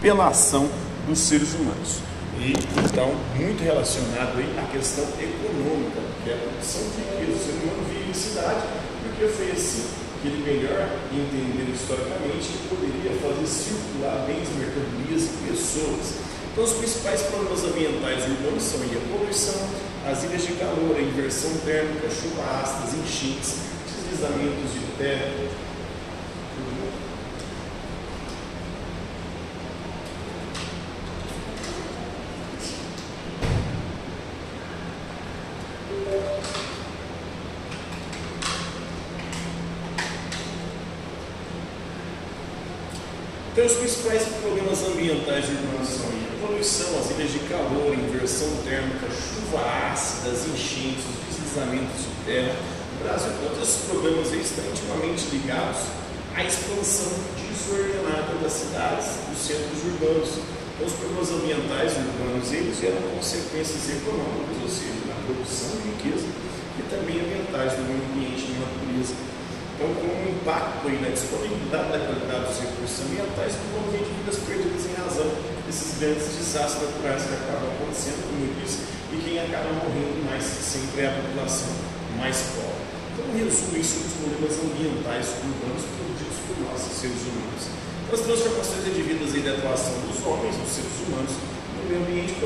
pela ação dos seres humanos. E, então, muito relacionado aí à questão econômica, que é a produção de riqueza. O ser humano vive em cidade porque foi assim que ele melhor entendeu historicamente que poderia fazer circular bens, mercadorias e pessoas. Então, os principais problemas ambientais e urbanos são a poluição, as ilhas de calor, a inversão térmica, chuvastas, enchentes, deslizamentos de terra. Então, os principais problemas ambientais de são a poluição, as ilhas de calor, inversão térmica, chuva ácida, enchentes, deslizamentos de terra. No Brasil, todos esses problemas estão intimamente ligados à expansão desordenada das cidades, dos centros urbanos. Então, os problemas ambientais urbanos, eles geram consequências econômicas, ou seja, na produção de riqueza e também ambientais do meio ambiente e natureza. Então, com um impacto aí na disponibilidade da qualidade dos recursos ambientais, com o de vidas perdidas em razão desses grandes desastres naturais que acabam acontecendo, como eu disse, e quem acaba morrendo mais sempre é a população mais pobre. Então, resumo isso dos problemas ambientais urbanos produzidos por nós, seres humanos. Então, as transformações indevidas aí da atuação dos homens, dos seres humanos, no meio ambiente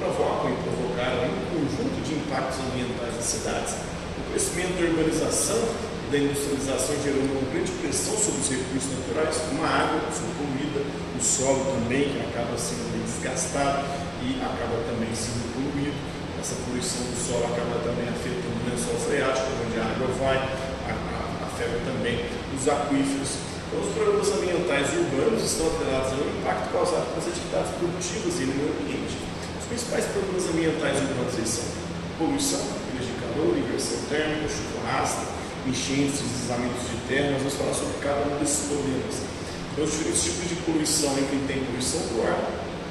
provocam e provocaram um conjunto de impactos ambientais nas cidades. O crescimento da urbanização da industrialização gerou uma grande pressão sobre os recursos naturais, como a água, sua poluída, o solo também, que acaba sendo desgastado e acaba também sendo poluído. Essa poluição do solo acaba também afetando o lençol freático, onde a água vai, afeta também os aquíferos. Então, os problemas ambientais urbanos estão atrelados ao impacto causado pelas atividades produtivas e no meio ambiente. Os principais problemas ambientais urbanos são poluição, ilhas de calor, inversão térmica, chuva ácida, enchentes, deslizamentos de terra. Nós vamos falar sobre cada um desses problemas. Então, os diferentes tipos de poluição, que tem poluição do ar,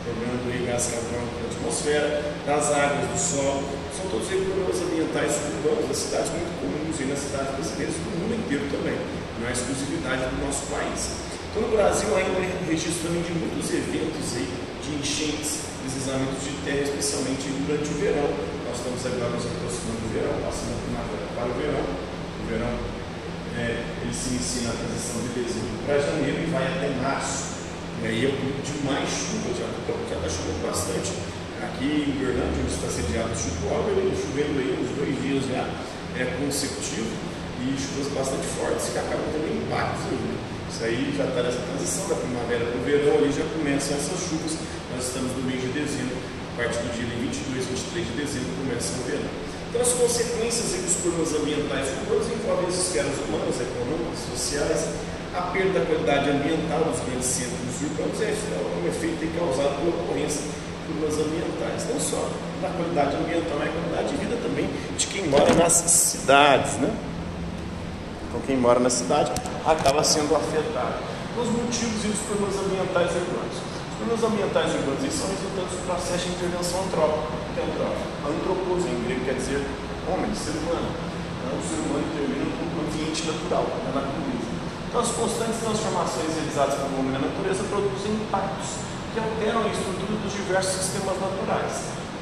problema do gás carbônico da atmosfera, das águas, do solo, são todos problemas ambientais urbanos das cidades muito comuns e nas cidades brasileiras, do mundo inteiro também, não é exclusividade do nosso país. Então, no Brasil, ainda é registro também de muitos eventos aí de enchentes, deslizamentos de terra, especialmente durante o verão. Nós estamos agora nos aproximando do verão, passando da primavera para o verão. O verão ele se inicia na transição de dezembro para janeiro e vai até março. E aí é o período de mais chuva, já está chovendo bastante. Aqui em Berlândia, onde está sediado o Chupuá, ele chovendo aí uns 2 dias já consecutivos e chuvas bastante fortes que acabam tendo impactos aí. Isso aí já está nessa transição da primavera para o verão, ali já começam essas chuvas. Nós estamos no mês de dezembro, a partir do dia 22, 23 de dezembro começa o verão. Então, as consequências dos problemas ambientais urbanos envolvem as esferas humanas, econômicas, sociais. A perda da qualidade ambiental dos grandes centros urbanos é um efeito causado pela ocorrência de problemas ambientais. Não só da qualidade ambiental, mas a qualidade de vida também de quem mora nas cidades, né? Então, quem mora na cidade acaba sendo afetado. Os motivos e os problemas ambientais urbanos. Os problemas ambientais urbanos são resultantes do processo de intervenção antrópica. Antropos, em grego, quer dizer homem, ser humano. Então, o ser humano intervém no ambiente natural, na natureza. Então, as constantes transformações realizadas pelo homem na natureza produzem impactos que alteram a estrutura dos diversos sistemas naturais.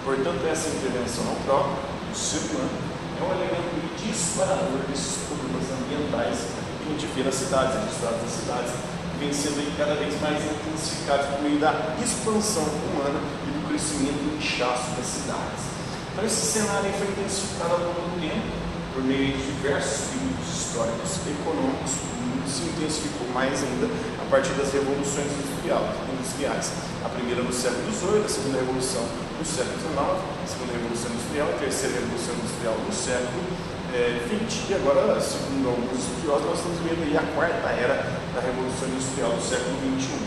Portanto, essa intervenção antrópica, do ser humano, é um elemento disparador desses problemas ambientais que a gente vê nas cidades, nos estados das cidades, que vem sendo cada vez mais intensificados por meio da expansão humana e do crescimento e inchaço das cidades. Então, esse cenário foi intensificado ao longo do tempo, por meio de diversos períodos históricos e econômicos, e se intensificou mais ainda a partir das revoluções industriais. A primeira no século XVIII, a segunda revolução no século XIX, a segunda revolução industrial, a terceira revolução industrial no século XX, e agora, segundo alguns estudiosos, nós estamos vendo aí a quarta era da revolução industrial do século XXI.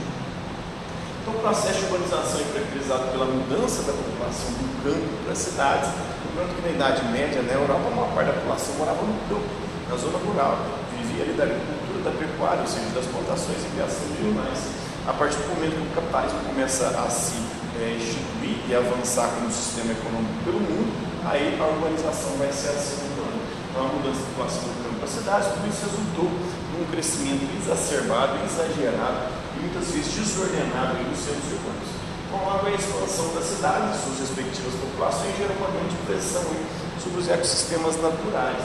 Então, o processo de urbanização é caracterizado pela mudança da população do campo para as cidades. Lembrando que na Idade Média, na Europa, a maior parte da população morava no campo, na zona rural, vivia ali da agricultura, da pecuária, ou seja, das plantações e criação de animais. A partir do momento que o capitalismo começa a se instituir e avançar como sistema econômico pelo mundo, aí a urbanização vai ser acelerada. Então, a mudança da população do campo para as cidades, tudo isso resultou num crescimento exacerbado e exagerado muitas vezes desordenada nos centros urbanos. Então, logo a expansão das cidades e suas respectivas populações gera uma grande pressão sobre os ecossistemas naturais.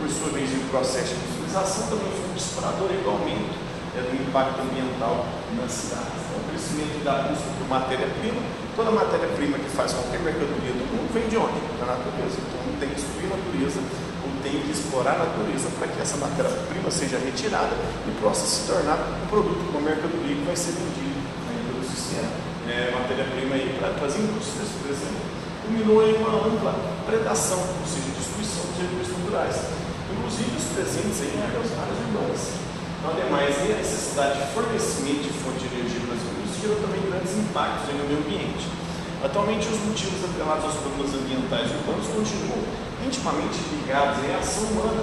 Por sua vez, o processo de industrialização também foi um disparador e do aumento do impacto ambiental nas cidades. Então, o crescimento da busca por matéria-prima, toda a matéria-prima que faz qualquer mercadoria do mundo vem de onde? Da natureza. Então, não tem que destruir a natureza, ou tem que explorar a natureza para que essa matéria-prima seja retirada e possa se tornar um produto, uma mercadoria que vai ser vendida. Matéria-prima para as indústrias, por exemplo, culminou em uma ampla predação, ou seja, destruição dos recursos naturais, inclusive os presentes em áreas urbanas. Não demais, a necessidade de fornecimento de fonte de energia para as indústrias gerou também grandes impactos no meio ambiente. Atualmente, os motivos atrelados aos problemas ambientais urbanos continuam intimamente ligados à ação humana,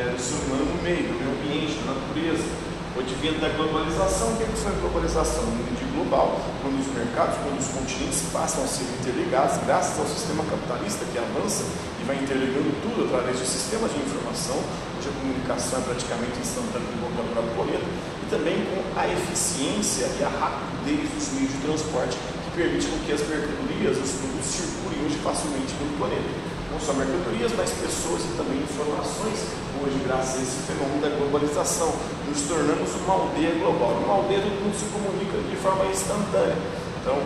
do ser humano no meio, do meio ambiente, da natureza. O advento da globalização, o que é a globalização? No mundo global, quando os mercados, quando os continentes passam a ser interligados, graças ao sistema capitalista que avança e vai interligando tudo através de sistemas de informação, onde a comunicação é praticamente instantânea de um local para o planeta, e também com a eficiência e a rapidez dos meios de transporte que permitem que as mercadorias, os produtos circulem hoje facilmente pelo planeta. Não só mercadorias, mas pessoas e também informações, hoje graças a esse fenômeno da globalização. Nos tornamos uma aldeia global, uma aldeia do mundo se comunica de forma instantânea. Então,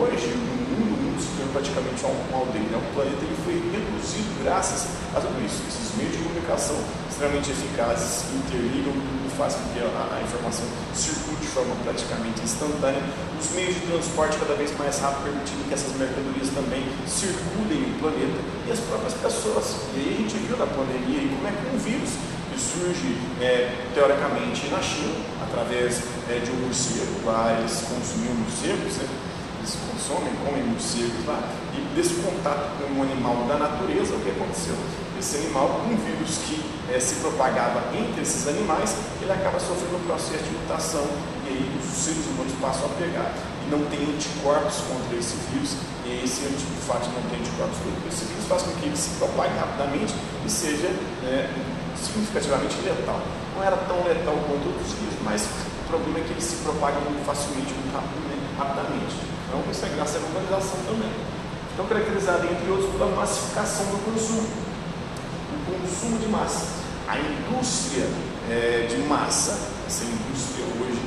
hoje o mundo se tornou praticamente uma aldeia, um planeta, ele foi reduzido graças a tudo isso. Esses meios de comunicação extremamente eficazes, interligam tudo, fazem com que a informação circule de forma praticamente instantânea. Os meios de transporte cada vez mais rápido, permitindo que essas mercadorias também circulem no planeta e as próprias pessoas. E aí a gente viu na pandemia aí como é que um vírus que surge teoricamente na China, através de um morcego lá, eles consumiam morcegos, né? Eles consomem, comem morcegos lá, e desse contato com um animal da natureza, o que aconteceu? Esse animal, um vírus que se propagava entre esses animais, ele acaba sofrendo um processo de mutação, e aí os seres humanos passam a pegar e não tem anticorpos contra esse vírus, e esse de fato não tem anticorpos contra esse vírus, faz com que ele se propague rapidamente e seja significativamente letal. Não era tão letal quanto outros vírus, mas o problema é que ele se propaga muito facilmente, muito rapidamente. Então isso é graças à globalização também. Então caracterizada, entre outros, pela massificação do consumo. Consumo de massa, a indústria de massa, essa indústria hoje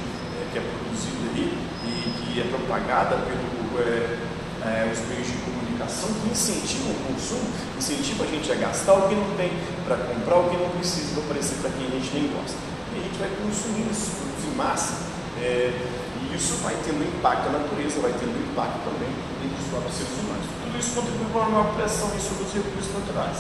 que é produzida ali e que é propagada pelos os meios de comunicação que incentivam o consumo, incentivam a gente a gastar o que não tem, para comprar o que não precisa, para oferecer para quem a gente nem gosta. E a gente vai consumindo esses produtos de massa e isso vai tendo impacto na natureza, vai tendo impacto também entre os próprios seres humanos. Tudo isso contribui para uma maior pressão sobre os recursos naturais.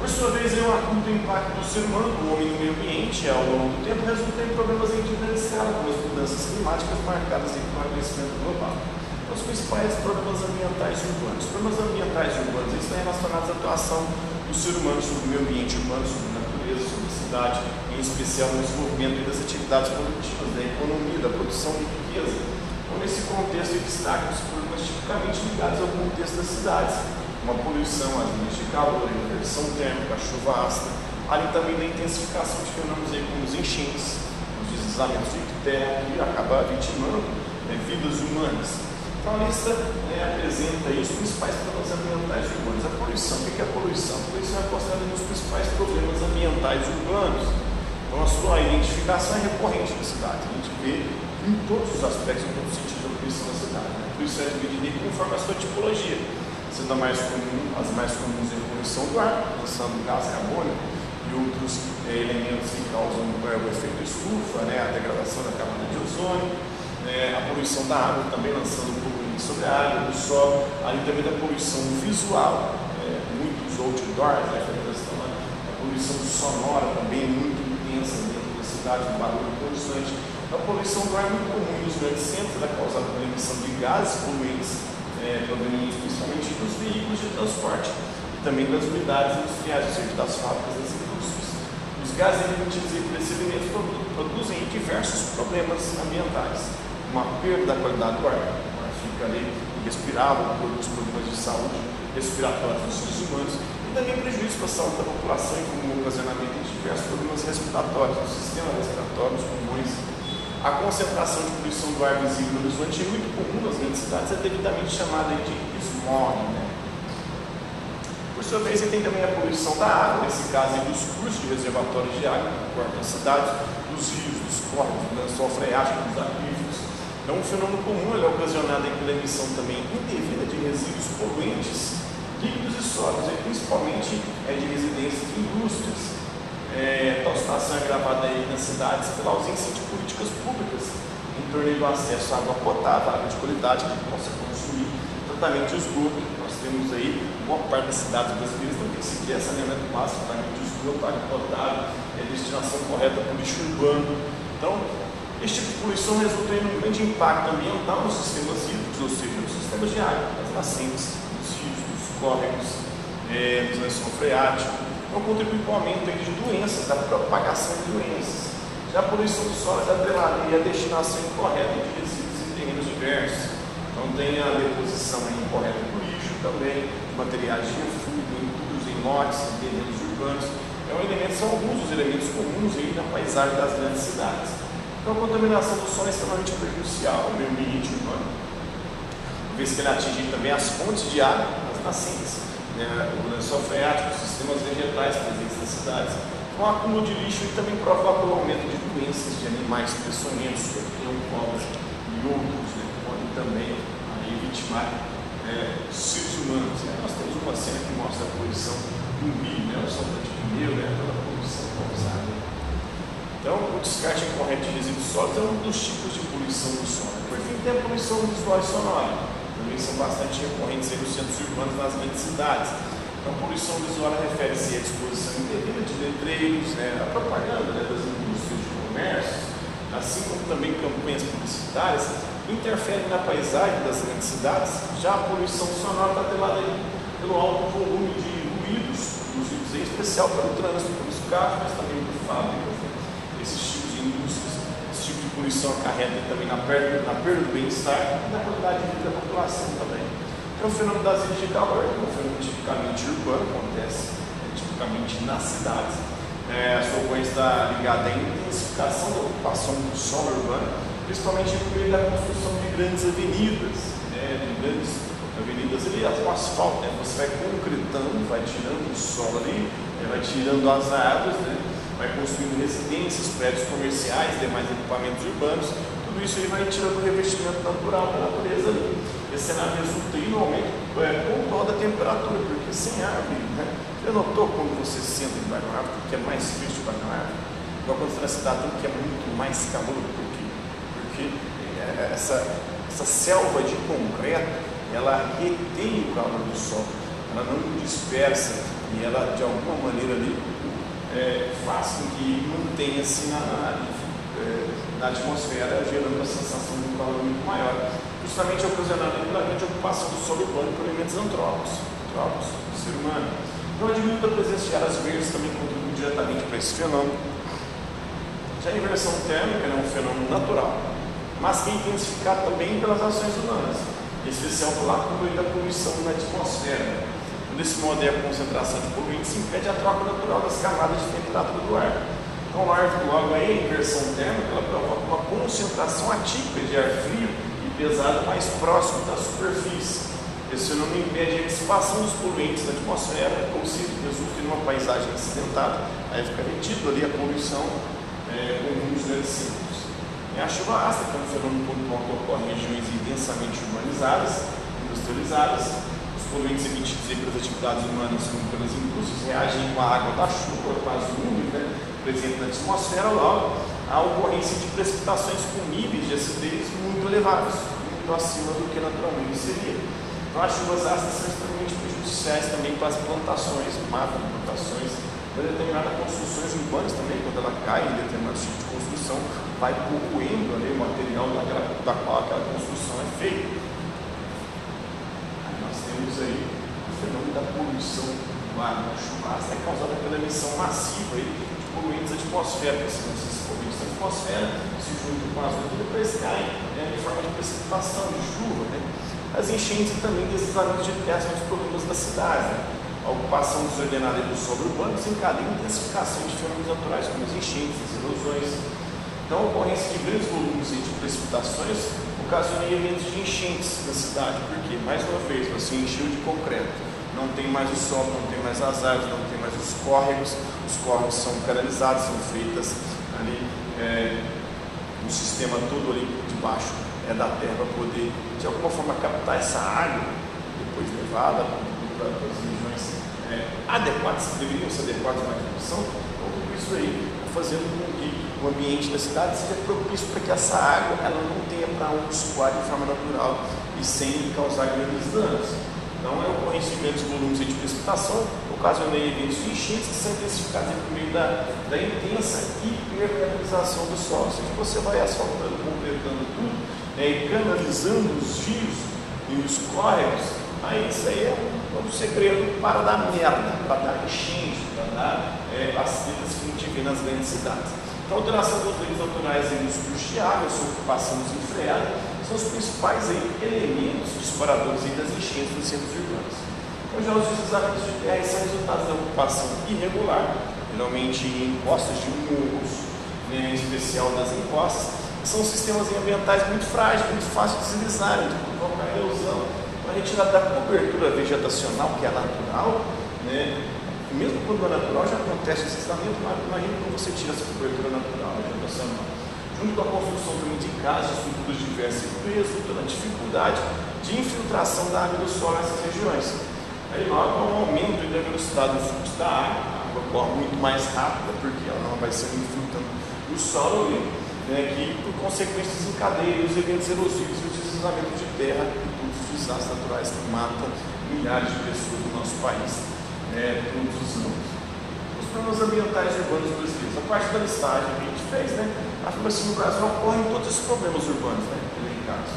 Por sua vez, o agudo impacto do ser humano, do homem no meio ambiente, ao longo do tempo, resulta em problemas em grande escala, como as mudanças climáticas marcadas em um aquecimento global. Então, os principais problemas ambientais e urbanos. Os problemas ambientais e urbanos estão relacionados à atuação do ser humano sobre o meio ambiente urbano, sobre a natureza, sobre a cidade, em especial no desenvolvimento das atividades produtivas, da economia, da produção de riqueza. Então, nesse contexto, destacam os problemas tipicamente ligados ao contexto das cidades. Uma poluição, as linhas de calor, a inversão térmica, a chuva ácida, além também da intensificação de fenômenos como os enchentes, os deslizamentos de terra, que acaba vitimando vidas humanas. Então a lista apresenta aí os principais problemas ambientais urbanos. A poluição, o que é a poluição? A poluição é considerada um dos principais problemas ambientais urbanos. Então a sua identificação é recorrente na cidade. A gente vê em todos os aspectos, em todo sentido, a poluição da cidade. A poluição é dividida conforme a sua tipologia. As mais comuns é a poluição do ar, lançando gás carbônico e outros elementos que causam o efeito estufa, a degradação da camada de ozônio, a poluição da água também lançando poluentes sobre a água, do solo, além também da poluição visual, muitos outdoors, a poluição sonora também é muito intensa dentro da cidade, um barulho constante. A poluição do ar é muito comum nos grandes centros, é causada pela emissão de gases poluentes, provenientes principalmente dos veículos de transporte e também das unidades industriais, ou seja, das fábricas, das indústrias. Os gases emitidos por esses elementos produzem diversos problemas ambientais. Uma perda da qualidade do ar, o ar fica ali irrespirável, produz problemas de saúde respiratórios dos seres humanos e também prejuízo para a saúde da população e como ocasionamento de diversos problemas respiratórios, do sistema respiratório, dos pulmões. A a concentração de poluição do ar visível no horizonte é muito comum nas grandes cidades, é devidamente chamada de smog, né? Por sua vez, você tem também a poluição da água, nesse caso dos cursos de reservatórios de água que cortam as cidades, dos rios, dos córregos, do lençol freático, dos aquíferos. É um fenômeno comum, ele é ocasionado pela emissão também indevida de resíduos poluentes, líquidos e sólidos, e principalmente de residências de indústrias. Tal situação é agravada aí nas cidades pela ausência de políticas públicas em torno do acesso à água potável, à água de qualidade que possa consumir tratamento de esgoto. Nós temos aí boa parte das cidades brasileiras não tem sequer saneamento básico, tratamento de esgoto, água potável, destinação correta para o lixo urbano. Então, este tipo de poluição resulta em um grande impacto ambiental nos sistemas hídricos, ou seja, nos sistemas de água, nas nascentes, nos rios, nos córregos, nos lençol freático. Então, contribui para o aumento de doenças, da propagação de doenças. Já a poluição do solo é atrelada à destinação incorreta de resíduos em terrenos diversos. Então, tem a deposição incorreta do lixo também, materiais de refúgio, entulhos em lotes, em terrenos urbanos. Então, são alguns dos elementos comuns aí na paisagem das grandes cidades. Então, a contaminação do solo é extremamente prejudicial ao meio ambiente urbano, uma vez que ele atinge também as fontes de água nas nascentes, o lençol freático, os sistemas vegetais presentes nas cidades. Um acúmulo de lixo também provoca o aumento de doenças de animais peçonhentos, cobras e outros, que podem também aí vitimar seres humanos. Nós temos uma cena que mostra a poluição do milho, o soldado de pneu, toda a poluição causada. Então, o descarte incorreto de resíduos sólidos é um dos tipos de poluição do solo. Por fim, tem a poluição visual e sonora. Também são bastante recorrentes nos centros urbanos nas grandes cidades. Então, a poluição visual refere-se à exposição indevida de letreiros, à propaganda das indústrias de comércio, assim como também campanhas publicitárias, interferem na paisagem das grandes cidades. Já a poluição sonora está atrelada pelo alto volume de ruídos, em especial pelo trânsito, pelos carros, mas também por fábricas, esses tipos de indústrias. A poluição acarreta também na perda do bem-estar e na qualidade de vida da população também. Então, o fenômeno das ilhas de calor, que é um fenômeno tipicamente urbano, acontece tipicamente nas cidades. A sua ocorrência está ligada à intensificação da ocupação do solo urbano, principalmente por meio da construção de grandes avenidas. O asfalto, você vai concretando, vai tirando o solo ali, vai tirando as árvores, vai construindo residências, prédios comerciais, demais equipamentos urbanos. Tudo isso aí vai tirando o revestimento natural da natureza ali. Esse cenário resulta em um aumento pontual da temperatura, porque sem árvore, Você notou quando você senta em uma árvore, porque é mais frio de uma árvore? Igual quando você está na cidade, porque é muito mais calor, porque essa selva de concreto, ela retém o calor do sol, ela não dispersa e ela, de alguma maneira ali, faz com que mantenha-se na atmosfera, gerando uma sensação de um calor muito maior, justamente ocasionada pela grande ocupação do solo urbano por elementos antrópicos do ser humano. Então, a diminuição da presença de áreas verdes também contribui diretamente para esse fenômeno. Já a inversão térmica é um fenômeno natural, mas que é intensificado também pelas ações humanas, em especial pelo acúmulo da poluição na atmosfera. Desse modo, a concentração de poluentes impede a troca natural das camadas de temperatura do ar. Então, logo aí, a inversão térmica ela provoca uma concentração atípica de ar frio e pesado mais próximo da superfície. Esse fenômeno impede a dissipação dos poluentes da atmosfera, como se resulta em uma paisagem acidentada. Aí fica retido ali a poluição com os grandes centros. A chuva ácida, que é um fenômeno pontual que ocorre em regiões intensamente urbanizadas, industrializadas. Poluentes emitidos pelas atividades humanas, como pelas indústrias, reagem com a água da chuva, com as úmidas, presente na atmosfera. Logo, a ocorrência de precipitações com níveis de acidez muito elevados, muito acima do que naturalmente seria. Então, as chuvas ácidas são extremamente prejudiciais também para as plantações, macroplantações, para determinadas construções urbanas também, quando ela cai em determinado tipo de construção, vai poluindo o material da qual aquela construção é feita. Temos aí o fenômeno da poluição do ar. A chuva ácida é causada pela emissão massiva de poluentes atmosféricos. Esses poluentes da atmosfera se juntam com as nuvens e depois caem em forma de precipitação, de chuva. As enchentes também deslizamentos de terra são os problemas da cidade. A ocupação desordenada do solo urbano desencadeia a intensificação de fenômenos naturais, como as enchentes, as erosões. Então, Não ocorrência de grandes volumes e de precipitações ocasionou eventos de enchentes na cidade, porque, mais uma vez, você encheu de concreto. Não tem mais o solo, não tem mais as árvores, não tem mais os córregos são canalizados, são feitas ali, um sistema todo ali debaixo da terra para poder, de alguma forma, captar essa água, depois levada para as regiões adequadas, que deveriam ser adequadas na produção. Então, tudo isso aí fazendo com que o ambiente da cidade seja propício para que essa água ela não tenha para onde escoar de forma natural e sem causar grandes danos. Então, é o conhecimento dos volumes de precipitação, ocasionando eventos de enchentes que são intensificados por meio da intensa hipercanalização do solo. Ou seja, você vai asfaltando, completando tudo, e canalizando os rios e os córregos. Aí isso aí é um segredo para dar merda, para dar enchente, para dar acidentes que a gente vê nas grandes cidades. Então, a alteração dos leis naturais e dos cursos de água, sua ocupação desenfreada, são os principais elementos disparadores das enchentes nos centros urbanos. Então, já os deslizamentos de terra são resultados da ocupação irregular, geralmente em encostas de muros, em especial das encostas, que são sistemas ambientais muito frágeis, muito fáceis de deslizar, de provocar erosão, para retirar da cobertura vegetacional, que é natural, mesmo quando é natural, já acontece o deslizamento, mas imagina quando você tira essa cobertura natural, vegetacional. Junto com a construção também de casas, estruturas diversas, resulta na dificuldade de infiltração da água do solo nessas regiões. Aí há um aumento da velocidade do fluxo da água, a água corre muito mais rápida, porque ela não vai se infiltrando o solo ali, que por consequência desencadeia os eventos erosivos e os deslizamentos de terra e todos os desastres naturais que matam milhares de pessoas no nosso país. Todos os anos. Os problemas ambientais urbanos brasileiros, a parte da listagem que a gente fez, acho que assim, no Brasil ocorrem todos esses problemas urbanos, elencados.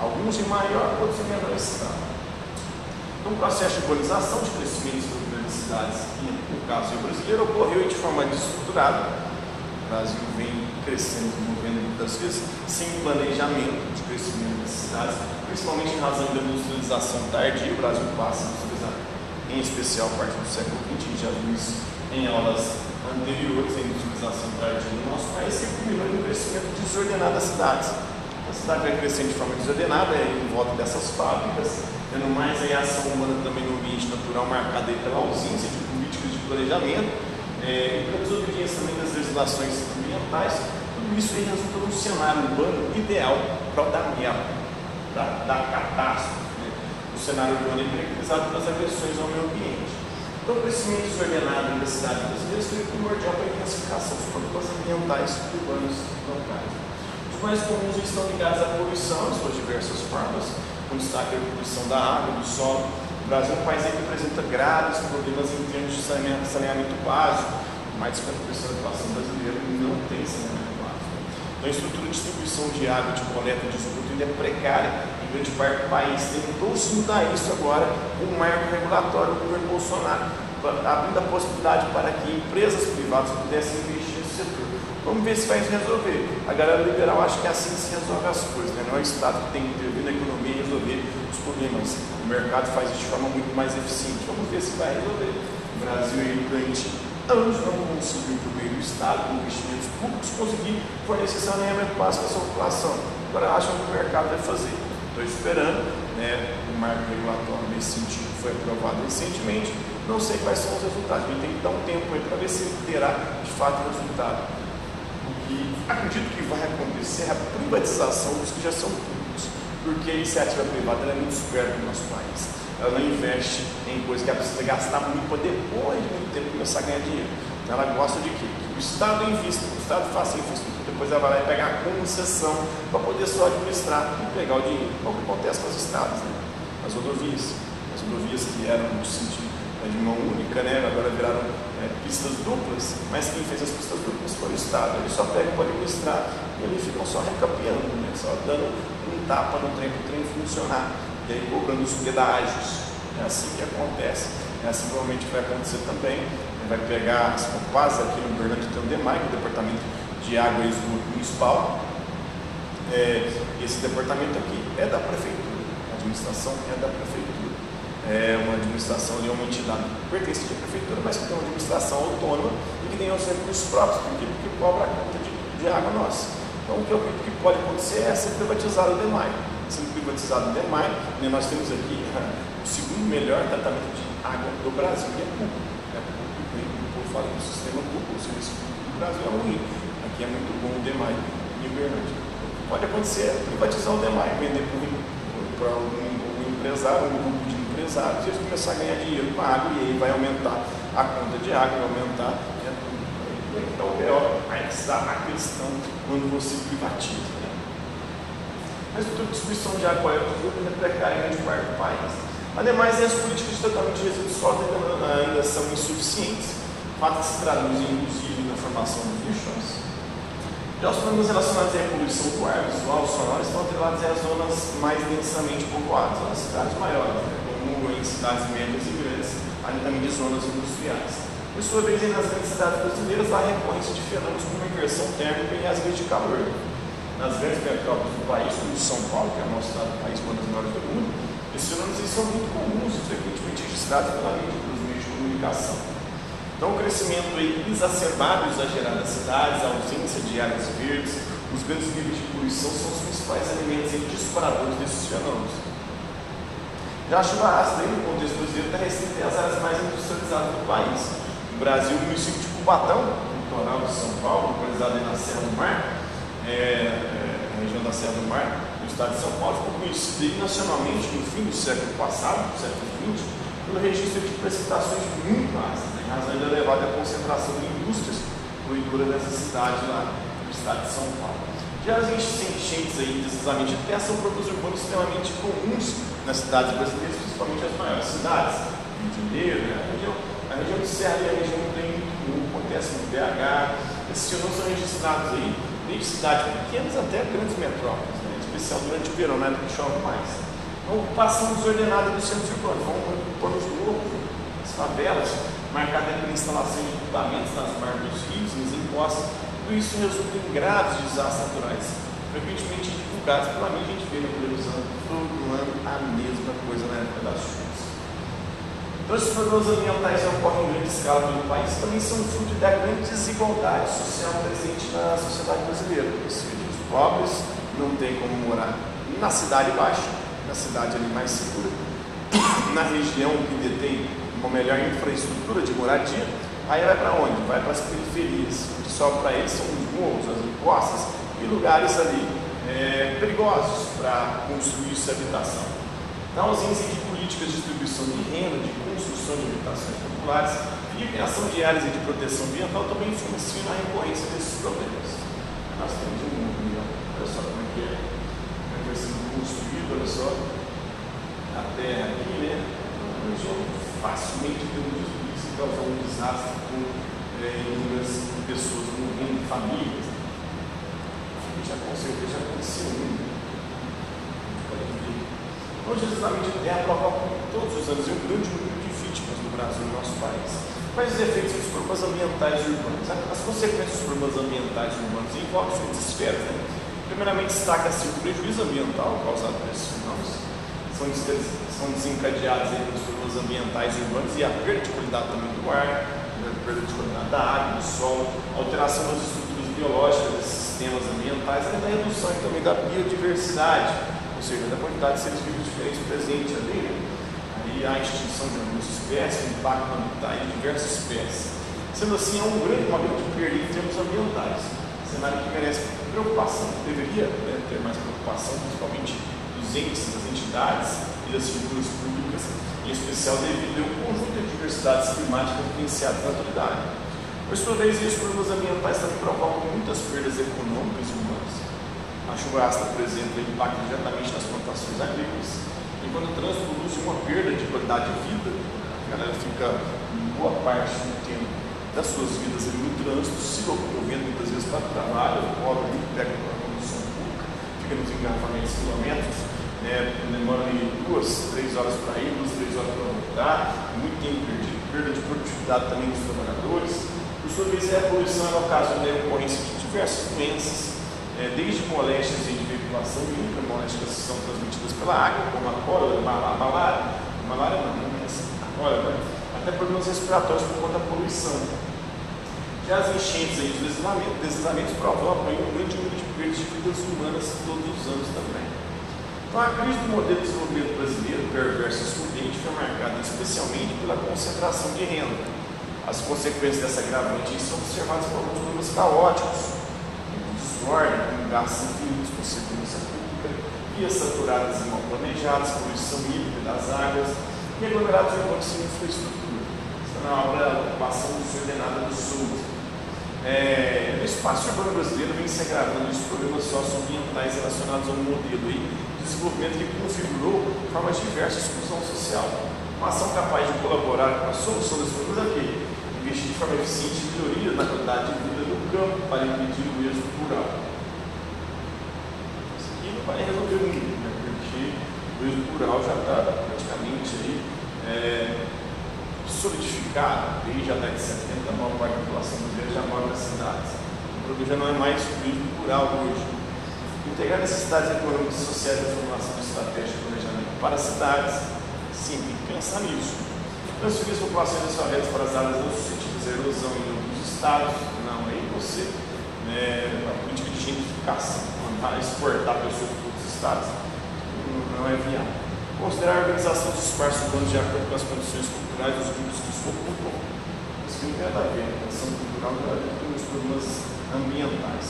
Alguns em maior, outros em menor escala. Então, o processo de urbanização, de crescimento das grandes cidades, que no caso brasileiro, ocorreu de forma desestruturada. O Brasil vem crescendo, movendo muitas vezes, sem planejamento de crescimento das cidades, principalmente em razão da industrialização tardia, o Brasil passa a industrializar. Em especial parte do século XX, a gente já viu isso em aulas anteriores, a industrialização tardia no nosso país se culminou no crescimento desordenado das cidades. A cidade vai crescendo de forma desordenada, em volta dessas fábricas, tendo mais a ação humana também no ambiente natural, marcada pela ausência de políticas de planejamento, e pela desobediência também das legislações ambientais. Tudo isso aí resulta num cenário urbano ideal para o dar merda, da catástrofe. O cenário urbano é caracterizado pelas agressões ao meio ambiente. Então, o crescimento desordenado da cidade brasileira foi primordial para a intensificação dos problemas ambientais, urbanos e locais. Os mais comuns estão ligados à poluição, em suas diversas formas, com destaque à poluição da água, do solo. O Brasil é um país que apresenta graves problemas em termos de saneamento básico. Mais de 50% da população brasileira não tem saneamento básico. Então, a estrutura de distribuição de água, de coleta e de esgoto ainda é precária. Grande parte do país tentou-se mudar isso agora com o marco regulatório do governo Bolsonaro, abrindo a possibilidade para que empresas privadas pudessem investir nesse setor. Vamos ver se vai se resolver. A galera liberal acha que é assim que se resolve as coisas, não é o Estado que tem que intervir na economia e resolver os problemas. O mercado faz isso de forma muito mais eficiente. Vamos ver se vai resolver. O Brasil durante anos não conseguiu, por meio do Estado, investimentos públicos, conseguir fornecer saneamento básico à sua população. Agora acham que o mercado vai fazer. Estou esperando, o marco regulatório nesse sentido foi aprovado recentemente, não sei quais são os resultados, a gente tem que dar um tempo aí para ver se terá de fato resultado. O que acredito que vai acontecer é a privatização dos que já são públicos, porque a iniciativa privada é muito esperta no nosso país, ela não investe em coisa que ela precisa gastar muito para depois de muito tempo começar a ganhar dinheiro. Ela gosta de quê? Que o Estado invista, que o Estado faça infraestrutura. Depois ela vai lá e pega a concessão para poder só administrar e pegar o dinheiro. É o que acontece com as estradas, as rodovias. As rodovias que eram no sentido de mão única, agora viraram pistas duplas, mas quem fez as pistas duplas foi o Estado. Ele só pega para administrar e eles ficam só recapeando, só dando um tapa no trem para o trem funcionar. E aí cobrando os pedágios. É assim que acontece. É assim que provavelmente vai acontecer também. Ele vai pegar as compassas aqui no Berlândia, tem o DMAE, que é o departamento de água e esgoto municipal. Esse departamento aqui é da prefeitura, a administração é da prefeitura. É uma administração de uma entidade pertencente à prefeitura, mas que tem uma administração autônoma e que tem os recursos próprios, porque cobra a conta de água nossa. Então, o que pode acontecer é ser privatizado o DMAE. Sendo privatizado o DMAE, né, nós temos aqui o segundo melhor tratamento de água do Brasil, que é público. É público, o povo fala que o sistema público, o serviço público do Brasil é ruim. Aqui é muito bom o DMAE em Berlândia. O que pode acontecer é privatizar o DMAE, vender para um empresário, um grupo de empresários, e eles começam a ganhar dinheiro com a água, e aí vai aumentar a conta de água, vai aumentar. Então, a questão quando você privatiza. Né? Mas toda a distribuição de água é precária em grande parte do país. Ademais, as políticas de tratamento de resíduos sólidos ainda são insuficientes, fato que se traduz inclusive na formação de lixões. Já os problemas relacionados à poluição do ar, visual, sonora, estão atrelados às zonas mais densamente povoadas, às cidades maiores, né? Como em cidades médias e grandes, além também de zonas industriais. Por sua vez, nas grandes cidades brasileiras, há recorrência de fenômenos como a inversão térmica e as redes de calor. Nas grandes metrópoles do país, como São Paulo, que é a nossa cidade do país, uma das maiores do mundo, esses fenômenos são muito comuns e frequentemente registrados pela mídia, pelos meios de comunicação. Então, o crescimento exacerbado e exagerado das cidades, a ausência de áreas verdes, os grandes níveis de poluição são os principais elementos e disparadores desses fenômenos. Já a chuva ácida, no contexto brasileiro, está restrita às áreas mais industrializadas do país. Brasil, o município de Cubatão, litoral de São Paulo, localizado na Serra do Mar, região da Serra do Mar, no estado de São Paulo, ficou conhecido nacionalmente no fim do século passado, no século XX, pelo registro de precipitações muito ácidas, em razão da elevada concentração de indústrias poluidoras nessa cidade lá, no estado de São Paulo. Já as enchentes aí, precisamente de terra, são produtos urbanos extremamente comuns nas cidades brasileiras, principalmente as maiores cidades, Rio de Janeiro, né, a região de Serra e a região do Rio, acontece no BH, esses fenômenos são registrados aí, desde cidades pequenas até grandes metrópoles, né? Em especial durante o verão, na época que chove mais. Então, ocupação desordenada dos centros urbanos, vão pôr os blocos, as favelas, marcada pela instalação de equipamentos nas margens dos rios, nas encostas, tudo isso resulta em graves desastres naturais, frequentemente divulgados pela mídia, a gente vê na televisão todo ano a mesma coisa na época das chuvas. Então, esses problemas ambientais ocorrem em grande escala no país também são fruto da grande desigualdade social presente na sociedade brasileira. Ou seja, os pobres não têm como morar na cidade baixa, na cidade ali mais segura, na região que detém uma melhor infraestrutura de moradia, aí vai para onde? Vai para as periferias, onde só para eles são os morros, as encostas e lugares ali perigosos para construir essa habitação. Na ausência de políticas de distribuição de renda, de construção de habitações populares e de criação de áreas de proteção ambiental também influenciam na recorrência desses problemas. Nós temos um mundo, olha só como é que vai sendo construído, olha só, a terra aqui, né? Facilmente temos desvios que causam um desastre com inúmeras pessoas morrendo, famílias. Já com certeza aconteceu muito. O deslizamento de terra provoca todos os anos um grande número de vítimas no Brasil e no nosso país. Quais os efeitos dos problemas ambientais e urbanos? As consequências dos problemas ambientais e urbanos envolvem suas esferas. Né? Primeiramente, destaca-se o prejuízo ambiental causado por esses fenômenos. São desencadeados os problemas ambientais e urbanos e a perda de qualidade também do ar, a perda de qualidade da água, do solo, a alteração das estruturas biológicas desses sistemas ambientais, além da redução também da biodiversidade. Ou seja, da quantidade de seres vivos diferentes presente ali, aí há a extinção de algumas espécies, o impacto ambiental em diversas espécies. Sendo assim, há uma grande perda em termos ambientais, cenário que merece preocupação, deveria ter mais preocupação, principalmente dos entes, das entidades e das figuras públicas, em especial devido ao conjunto de diversidades climáticas vivenciadas na atualidade. Por sua vez, os problemas ambientais também provocam muitas perdas econômicas e humanas. A chuva ácida, por exemplo, impacta diretamente nas plantações agrícolas. E quando o trânsito produz uma perda de qualidade de vida, a galera fica boa parte do tempo das suas vidas ali no trânsito, se locomovendo muitas vezes para o trabalho, pobre, pega para a condução pública, fica nos engarrafamentos quilômetros, demora ali 2, 3 horas para ir, 2, 3 horas para voltar, muito tempo perdido, perda de produtividade também dos trabalhadores. Por sua vez, a poluição é o caso da ocorrência de diversas doenças, desde moléstias de veiculação limpa, moléstias que são transmitidas pela água, como a cólera, a malária não é essa, a cólera, até problemas respiratórios por conta da poluição. Já as enchentes e os deslizamentos provocam um grande número de crise de vidas humanas todos os anos também. Então, a crise do modelo de desenvolvimento brasileiro perverso e excludente foi marcada especialmente pela concentração de renda. As consequências dessa agravante são observadas por alguns números caóticos, desordem, com gastos infinitos com segurança pública, vias saturadas e mal planejadas, poluição hídrica das águas e aglomerados urbanos sem infraestrutura. Está na obra da ocupação desordenada do sul. No espaço urbano brasileiro vem se agravando os problemas socioambientais relacionados ao modelo de desenvolvimento que configurou formas diversas de exclusão social. Uma ação capaz de colaborar com a solução desses problemas aqui, investir de forma eficiente e melhoria na qualidade de vida do campo para impedir o êxodo rural. Isso aqui não vai resolver muito, né? Porque o êxodo rural já está praticamente aí, solidificado, desde já década de 70, a maior parte da população brasileira já mora nas cidades. O problema já não é mais o êxodo rural hoje. Integrar necessidades econômicas e sociais na formação de estratégia de planejamento para as cidades, sim, tem que pensar nisso. Transferir as populações das favelas para as áreas não suscetíveis à erosão em outros estados, não é impossível, a política de gentrificação, mandar exportar pessoas para outros estados, não é viável. Considerar a organização dos espaços urbanos de acordo com as condições culturais dos grupos que os ocupam. Isso não tem nada a ver, a questão cultural não tem a ver com os problemas ambientais.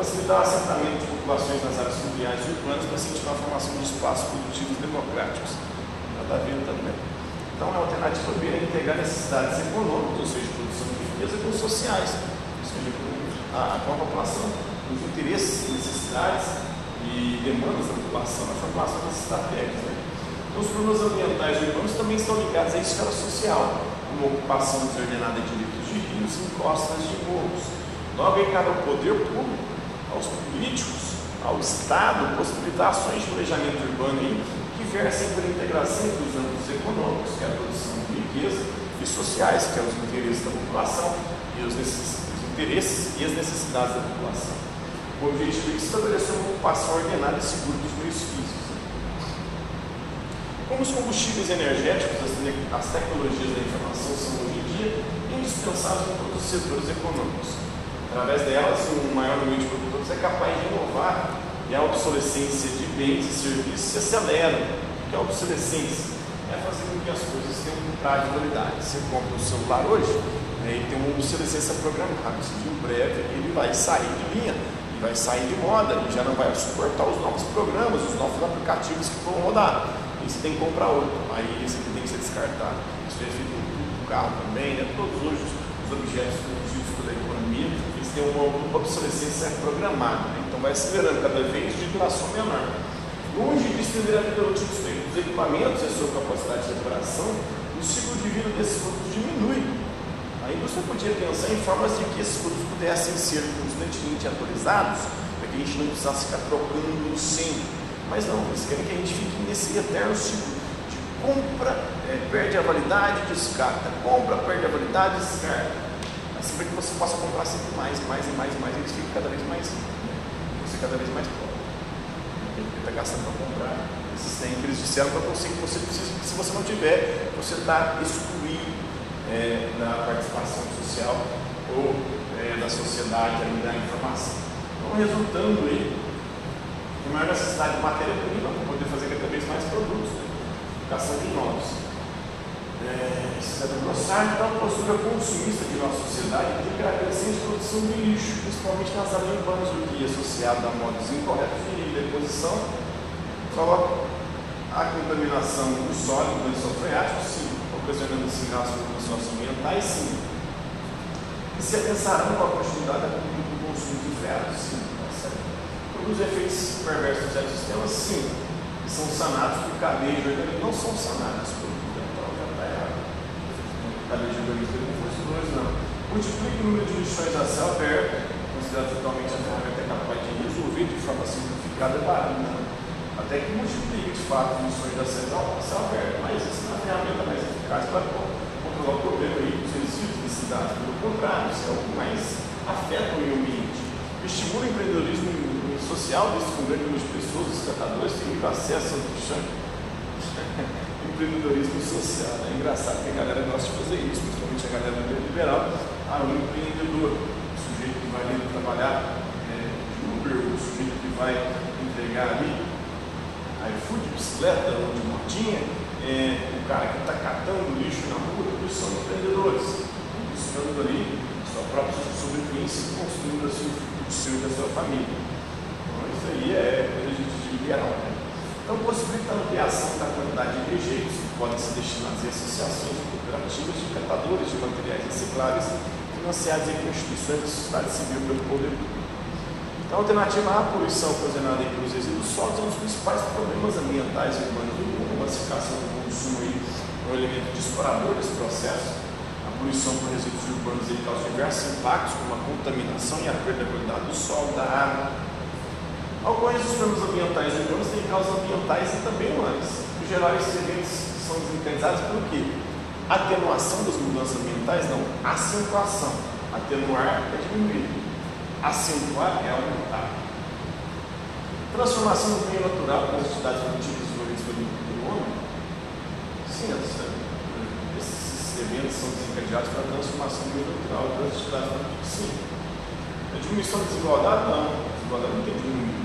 Facilitar o assentamento de populações nas áreas fluviais e urbanas para incentivar a formação de espaços produtivos democráticos. Nada a ver também. Então, a alternativa B é integrar necessidades econômicas, ou seja, produção de riqueza, com sociais, ou seja, com a população, com os interesses, necessidades e demandas da população, na formação das estratégias. Né? Então, os problemas ambientais e urbanos também estão ligados à esfera social, como ocupação desordenada de leitos de rios e encostas de morros. Logo, cabe ao poder público, aos políticos, ao Estado, possibilitar ações de planejamento urbano que versem pela integração dos âmbitos econômicos, que é a produção de riqueza, e sociais, que é os interesses da população e os interesses e as necessidades da população. O objetivo é estabelecer uma ocupação ordenada e segura dos meios físicos. Como os combustíveis energéticos, as tecnologias da informação são hoje em dia indispensáveis em todos os setores econômicos. Através delas, o maior número de produtores é capaz de inovar. E a obsolescência de bens e serviços se acelera. O que é a obsolescência? É fazer com que as coisas tenham um prazo de validade. Você compra um celular hoje, ele tem uma obsolescência programada. Se em breve ele vai sair de linha, ele vai sair de moda, ele já não vai suportar os novos programas, os novos aplicativos que vão rodar. E você tem que comprar outro. Aí esse aqui tem que ser descartado. Isso é feito com o carro também, né? Todos hoje os objetos produzidos pela economia, eles têm uma obsolescência programada, né? Vai acelerando cada vez de duração menor. Longe de estender a vida útil dos equipamentos e a sua capacidade de reparação, o ciclo de vida desses produtos diminui. Aí você podia pensar em formas de que esses produtos pudessem ser constantemente atualizados, para que a gente não precisasse ficar trocando sempre. Mas não, eles querem que a gente fique nesse eterno ciclo de compra, perde a validade, descarta. Compra, perde a validade, descarta. Assim, para que você possa comprar sempre mais, eles ficam cada vez mais cada vez mais pobre. Ele está gastando para comprar. Eles disseram para você que você precisa, que se você não tiver, você está excluído da participação social ou da sociedade, da informação. Então, resultando aí, a maior necessidade de matéria-prima para poder fazer cada vez mais produtos, né? Educação de novos. Isso é grossar, então, a postura consumista de nossa sociedade tem crescente produção de lixo, principalmente nas áreas urbanas, o que, associado a modos incorretos de deposição, coloca a contaminação do solo e do lençol freático, sim, ocasionando assim gastos socioambientais, sim. E se pensarão com a continuidade do consumo de freático, sim, tá certo? Todos os efeitos perversos do ecossistema, sim, que são sanados por cadeia de ordenamento, não são sanados por de organismos e consumidores, não. Multiplica o número de lixões a céu aberto, considerado totalmente a ferramenta capaz de resolver de forma simplificada e barata, até que multiplique de fato as lixões a céu aberto, mas isso não é a ferramenta mais eficaz para controlar o problema aí dos resíduos de cidades. Pelo contrário, isso é o que mais afeta o meio ambiente. Estimula o empreendedorismo social, visto que um grande número de pessoas, os catadores, têm livre acesso aos lixões. Empreendedorismo social, é engraçado que a galera gosta de fazer isso, principalmente a galera liberal, um empreendedor, o sujeito que vai trabalhar de Uber, o sujeito vai entregar ali iFood, bicicleta ou de motinha, o cara que está catando lixo na rua, eles são empreendedores, buscando ali sua própria sobrevivência, construindo assim o seu e da sua família. Então isso aí é coisa de liberal, né? Então possibilitando a ampliação da quantidade de rejeitos que podem se destinar às associações cooperativas de catadores de materiais recicláveis financiados em constituições da sociedade civil pelo poder público. Então, a alternativa à poluição ocasionada pelos resíduos sólidos é um dos principais problemas ambientais e urbanos do mundo, a massificação do consumo é um elemento disparador desse processo. A poluição por resíduos urbanos causa diversos impactos, como a contaminação e a perda da qualidade do solo, da água. Alguns dos problemas ambientais e urbanos têm causas ambientais e também humanas. Em geral, esses eventos são desencadeados por quê? Atenuação das mudanças ambientais? Não, acentuação. Atenuar é diminuir. Acentuar é aumentar. Transformação do meio natural nas atividades produtivas desenvolvidas pelo homem? Sim, esses eventos são desencadeados pela transformação do meio natural das atividades produtivas. Sim. A diminuição da desigualdade? Não. A desigualdade não tem diminuído.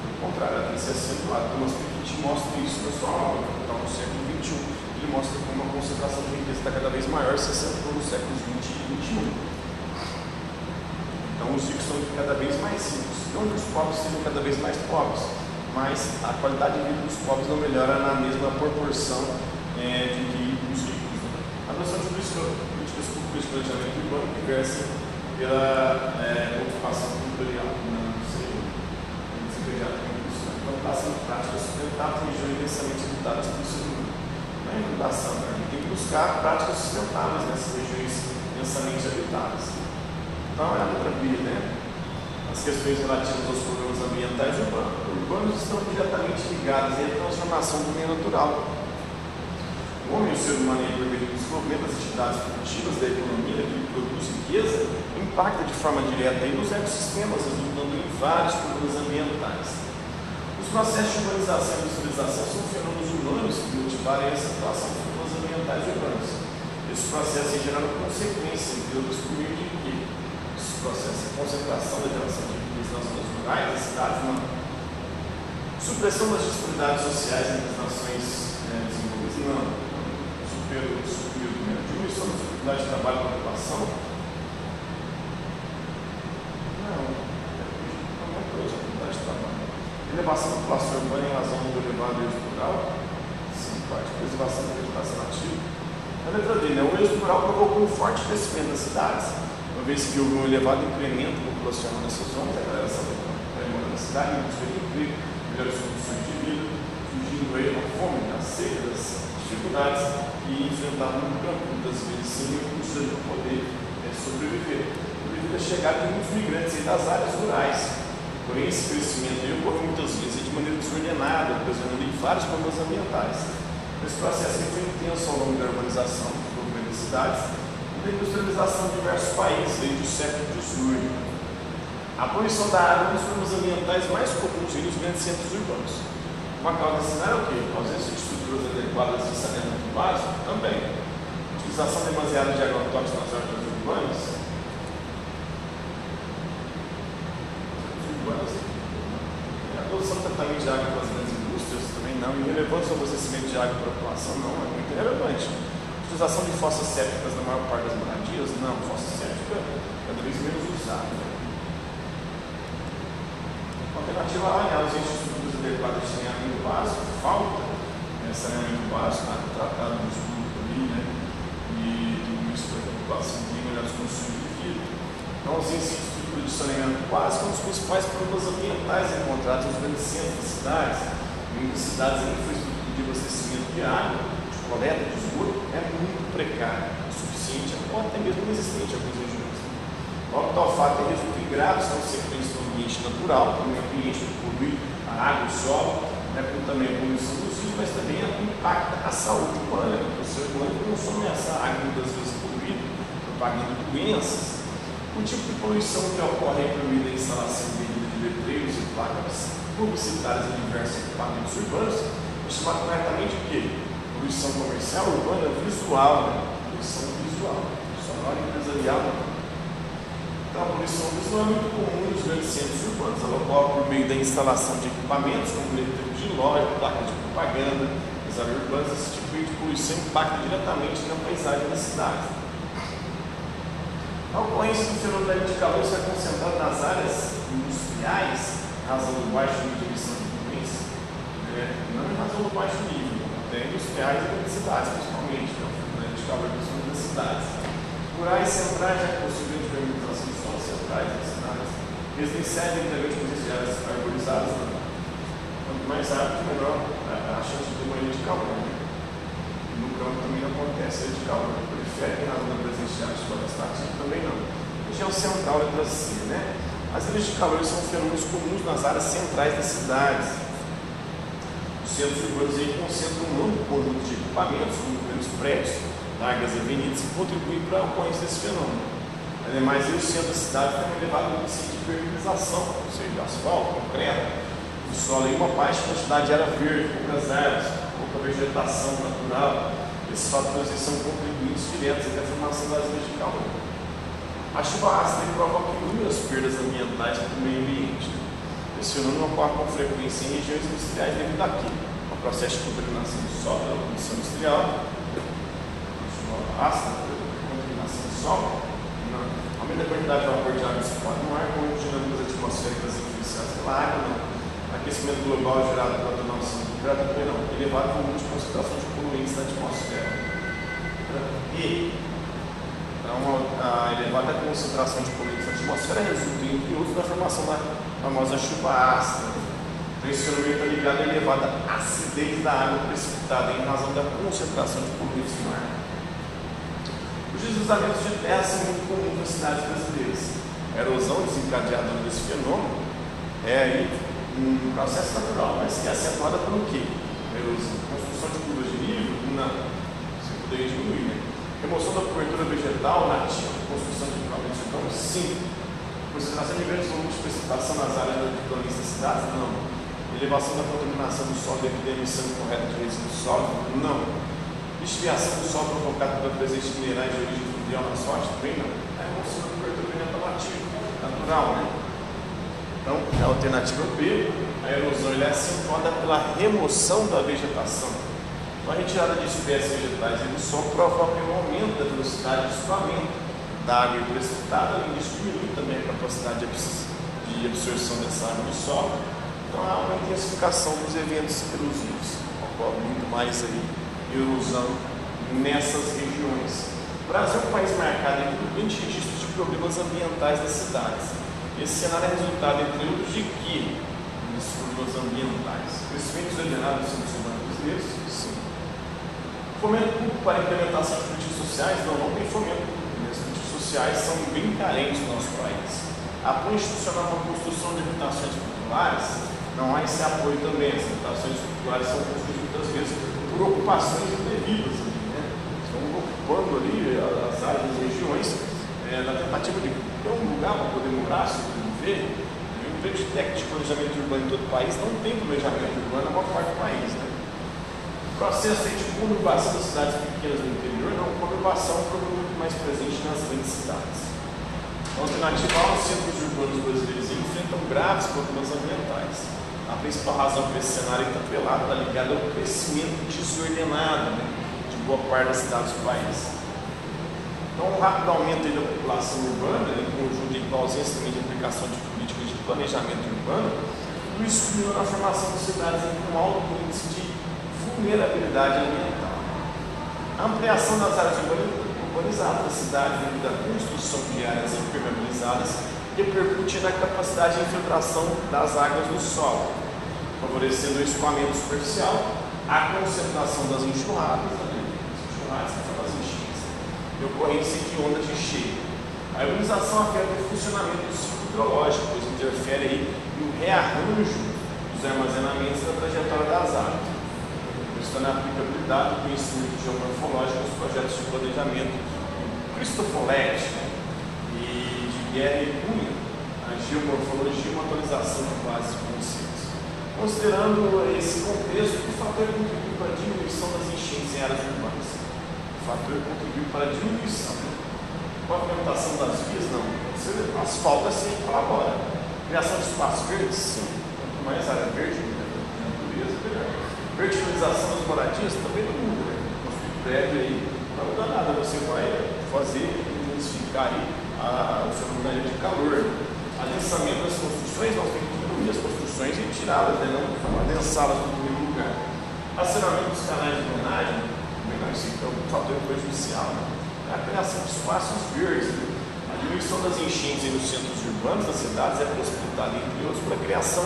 Pelo contrário, ela tem se acentuado. Thomas Piketty mostra isso na sua obra, que está no século XXI. Ele mostra como a concentração de riqueza está cada vez maior, se acentuou nos séculos XX e XXI. Então, os ricos são cada vez mais ricos. Não que os pobres sejam cada vez mais pobres, mas a qualidade de vida dos pobres não melhora na mesma proporção de que os ricos. A noção de políticas públicas de planejamento urbano diversa pela ocupação territorial na secretariado de Indústria, implantação de práticas sustentadas em regiões densamente habitadas por seres. A implantação, a gente tem que buscar práticas sustentáveis nessas regiões densamente habitadas. Então é a letra B, né? As questões relativas aos problemas ambientais urbanos estão diretamente ligadas à transformação do meio natural. O homem e o ser humano é envolvido no desenvolvimento das atividades produtivas da economia que produz riqueza, impacta de forma direta nos ecossistemas, resultando em vários problemas ambientais. Os processos de urbanização e industrialização são fenômenos humanos que motivaram essa situação de problemas ambientais urbanos. Esses processos geraram consequências em outros por meio de quê? Esses processos de concentração da geração de riqueza nas zonas rurais e cidades humanas. Supressão das disparidades sociais entre as nações desenvolvidas? Não. Diminuição das oportunidades de trabalho e ocupação? Não. Oportunidade de trabalho. Elevação da população urbana em razão do elevado êxodo rural? Sim, parte. Preservação da vegetação nativa. A letra D, né? O êxodo rural provocou um forte crescimento das cidades, uma vez que houve um elevado incremento populacional nessas zonas, a galera morando na cidade, indústria de emprego, melhores condições de vida, fugindo aí da fome, das secas, das dificuldades que enfrentavam no campo, muitas vezes sem recursos para poder sobreviver. Devido à chegada de muitos migrantes das áreas rurais. Porém, esse crescimento ocorre muitas vezes de maneira desordenada, ocasionando em vários problemas ambientais. Esse processo foi intenso ao longo da urbanização do desenvolvimento das cidades e da industrialização de diversos países desde o século XVIII. A poluição da água é um dos problemas ambientais mais comuns nos grandes centros urbanos. Uma causa desse é o quê? A ausência de estruturas adequadas de saneamento básico? Também. A utilização demasiada de agrotóxicos nas áreas urbanas? A produção tratamento de água pelas grandes indústrias também não, e o relevante ao abastecimento de água para a população não é muito relevante. A utilização de fossas sépticas na maior parte das moradias, não, fossa séptica cada vez menos usada. A alternativa A é a ausência de estruturas adequadas de saneamento básico, falta saneamento básico, água tratada no escuro ali, né? E tudo isso para a população tem melhores condições de vida. A ausência de de saneamento básico é um dos principais problemas ambientais encontrados nos grandes centros das cidades. Muitas cidades, a infraestrutura de abastecimento de água, de coleta de esgoto, é muito precária, insuficiente, ou até mesmo inexistente em algumas regiões. Logo, tal fato é resulta em graves consequências do ambiente natural, como o ambiente que polui a água, o solo, né, como também a poluição dos rios, mas também impacta a saúde humana, porque o ser humano consome essa água muitas vezes poluída, propagando doenças. O tipo de poluição que ocorre é incluída a instalação de letreiros e placas publicitárias em diversos equipamentos urbanos, é chamado corretamente o quê? Poluição comercial, urbana, visual, né? Poluição visual, sonora e empresarial. Então, a poluição do som é muito comum nos grandes centros urbanos. Ela ocorre por meio da instalação de equipamentos, como letreiros de loja, placas de propaganda, nas áreas urbanas. Esse tipo de poluição impacta diretamente na paisagem da cidade. A ocorrência do fenômeno de calor está concentrada nas áreas industriais, em razão do baixo nível de emissão de poluentes, não em razão do baixo nível, até industriais e grandes cidades, principalmente, né? De calor das cidades. Rurais centrais, já possuem de urbanização de zonas centrais das cidades, residenciais e integralmente de áreas arborizadas, né? Quanto mais árvore, melhor a chance de uma de calor. No campo também não acontece de calor periférico, em razão da presença de áreas florestais, também não. Região central é assim, né? As ondas de calor são fenômenos comuns nas áreas centrais das cidades. Os centros urbanos aí concentram um amplo conjunto de equipamentos, como grandes prédios, largas avenidas, que contribuem para a ocorrência desse fenômeno. Ademais, o centro da cidade tem um elevado índice de permeabilização, ou seja, asfalto, concreto, o solo e uma baixa quantidade de área verde, poucas árvores, pouca vegetação natural. Esses fatores são contribuintes diretos à formação das ondas de calor. A chuva ácida provoca inúmeras perdas ambientais para o meio ambiente. Esse fenômeno ocorre com frequência em regiões industriais devido à química, ao processo de contaminação do solo pela poluição industrial, a chuva ácida pela contaminação do solo, aumenta a quantidade de vapor de água dissipado no ar, com dinâmicas atmosféricas influenciadas pela água, aquecimento global gerado pela dominação do temperatura, elevado volume de concentração de poluentes na atmosfera. A elevada concentração de poluentes na atmosfera resulta, entre outros, na formação da famosa chuva ácida. Então, esse fenômeno está ligado à elevada acidez da água precipitada em razão da concentração de poluentes no ar. Os deslizamentos de terra são muito comuns nas cidades brasileiras. A erosão desencadeada desse fenômeno é um processo natural, mas que é acentuada pelo quê? A erosão, construção de curvas de nível, você poderia diminuir, né? Remoção da cobertura vegetal nativa, construção de equipamentos urbanos, sim. Concentração de grandes volumes de precipitação nas áreas de planície das cidades, não. Elevação da contaminação do solo devido à emissão incorreta de resíduos sólidos, não. Desviação do solo provocada pela presença de minerais de origem fluvial na sorte, também não. É remoção da cobertura vegetal nativa, natural, né? Então, a alternativa B, a erosão é acentuada pela remoção da vegetação. A retirada de espécies vegetais e do solo provoca um aumento da velocidade de escoamento da água precipitada, e isso diminui também a capacidade de absorção dessa água do solo. Então há uma intensificação dos eventos erosivos, ocorre muito mais aí erosão nessas regiões. O Brasil é um país marcado por grandes registros de problemas ambientais das cidades. Esse cenário é resultado, entre outros, de que? Dos problemas ambientais. Crescimento exagerado dos seres humanos brasileiros, sim. Fomento público para a implementação de políticas sociais? Não tem fomento público. As políticas sociais são bem carentes no nosso país. Apoio institucional para a construção de habitações populares? Não há esse apoio também. As habitações populares são construídas muitas vezes por ocupações indevidas, né? Estão ocupando ali as áreas das regiões na tentativa de ter um lugar para poder morar, se viver. O emprego técnico de planejamento urbano em todo o país não tem planejamento urbano, é uma parte do país, né? Processo de conurbação das cidades pequenas no interior, não, conurbação é um problema muito mais presente nas grandes cidades. A alternativa A, os centros urbanos brasileiros enfrentam graves problemas ambientais. A principal razão para esse cenário está atrelada, ligada ao crescimento desordenado, né, de boa parte das cidades do país. Então, o rápido aumento da população urbana, em conjunto com a ausência também de aplicação de políticas de planejamento urbano, isso culminou na formação de cidades com alto índice de vulnerabilidade ambiental. A ampliação das áreas urbanizadas da cidade devido à construção de áreas impermeabilizadas repercute na capacidade de infiltração das águas no solo, favorecendo o escoamento superficial, a concentração das enxurradas, e ocorrência de ondas de cheia. A urbanização afeta o funcionamento do ciclo hidrológico, pois interfere aí no rearranjo dos armazenamentos da trajetória das águas. Na aplicabilidade do conhecimento geomorfológico nos projetos de planejamento de Christopher Lett e de Guerre Cunha, a geomorfologia e uma atualização de bases de conceitos. Considerando esse contexto, o fator contribui para a diminuição das enchentes em áreas urbanas. O fator contribui para a diminuição Pavimentação das vias, não. Você asfalta assim e fala agora. Criação de espaços verdes, sim. Quanto mais área verde, natureza, melhor. Verticalização das moradias também não muda, né? Construir prédio aí, não vai mudar nada. Você vai fazer, intensificar aí a unidade de calor. Adensamento das construções, nós temos que diminuir as construções e tirá-las, né? Não adensá-las no primeiro lugar. Acionamento dos canais de drenagem, isso é um fator prejudicial, né? A criação de espaços verdes, né? A diminuição das enchentes nos centros urbanos das cidades é possibilitada, entre outros, pela criação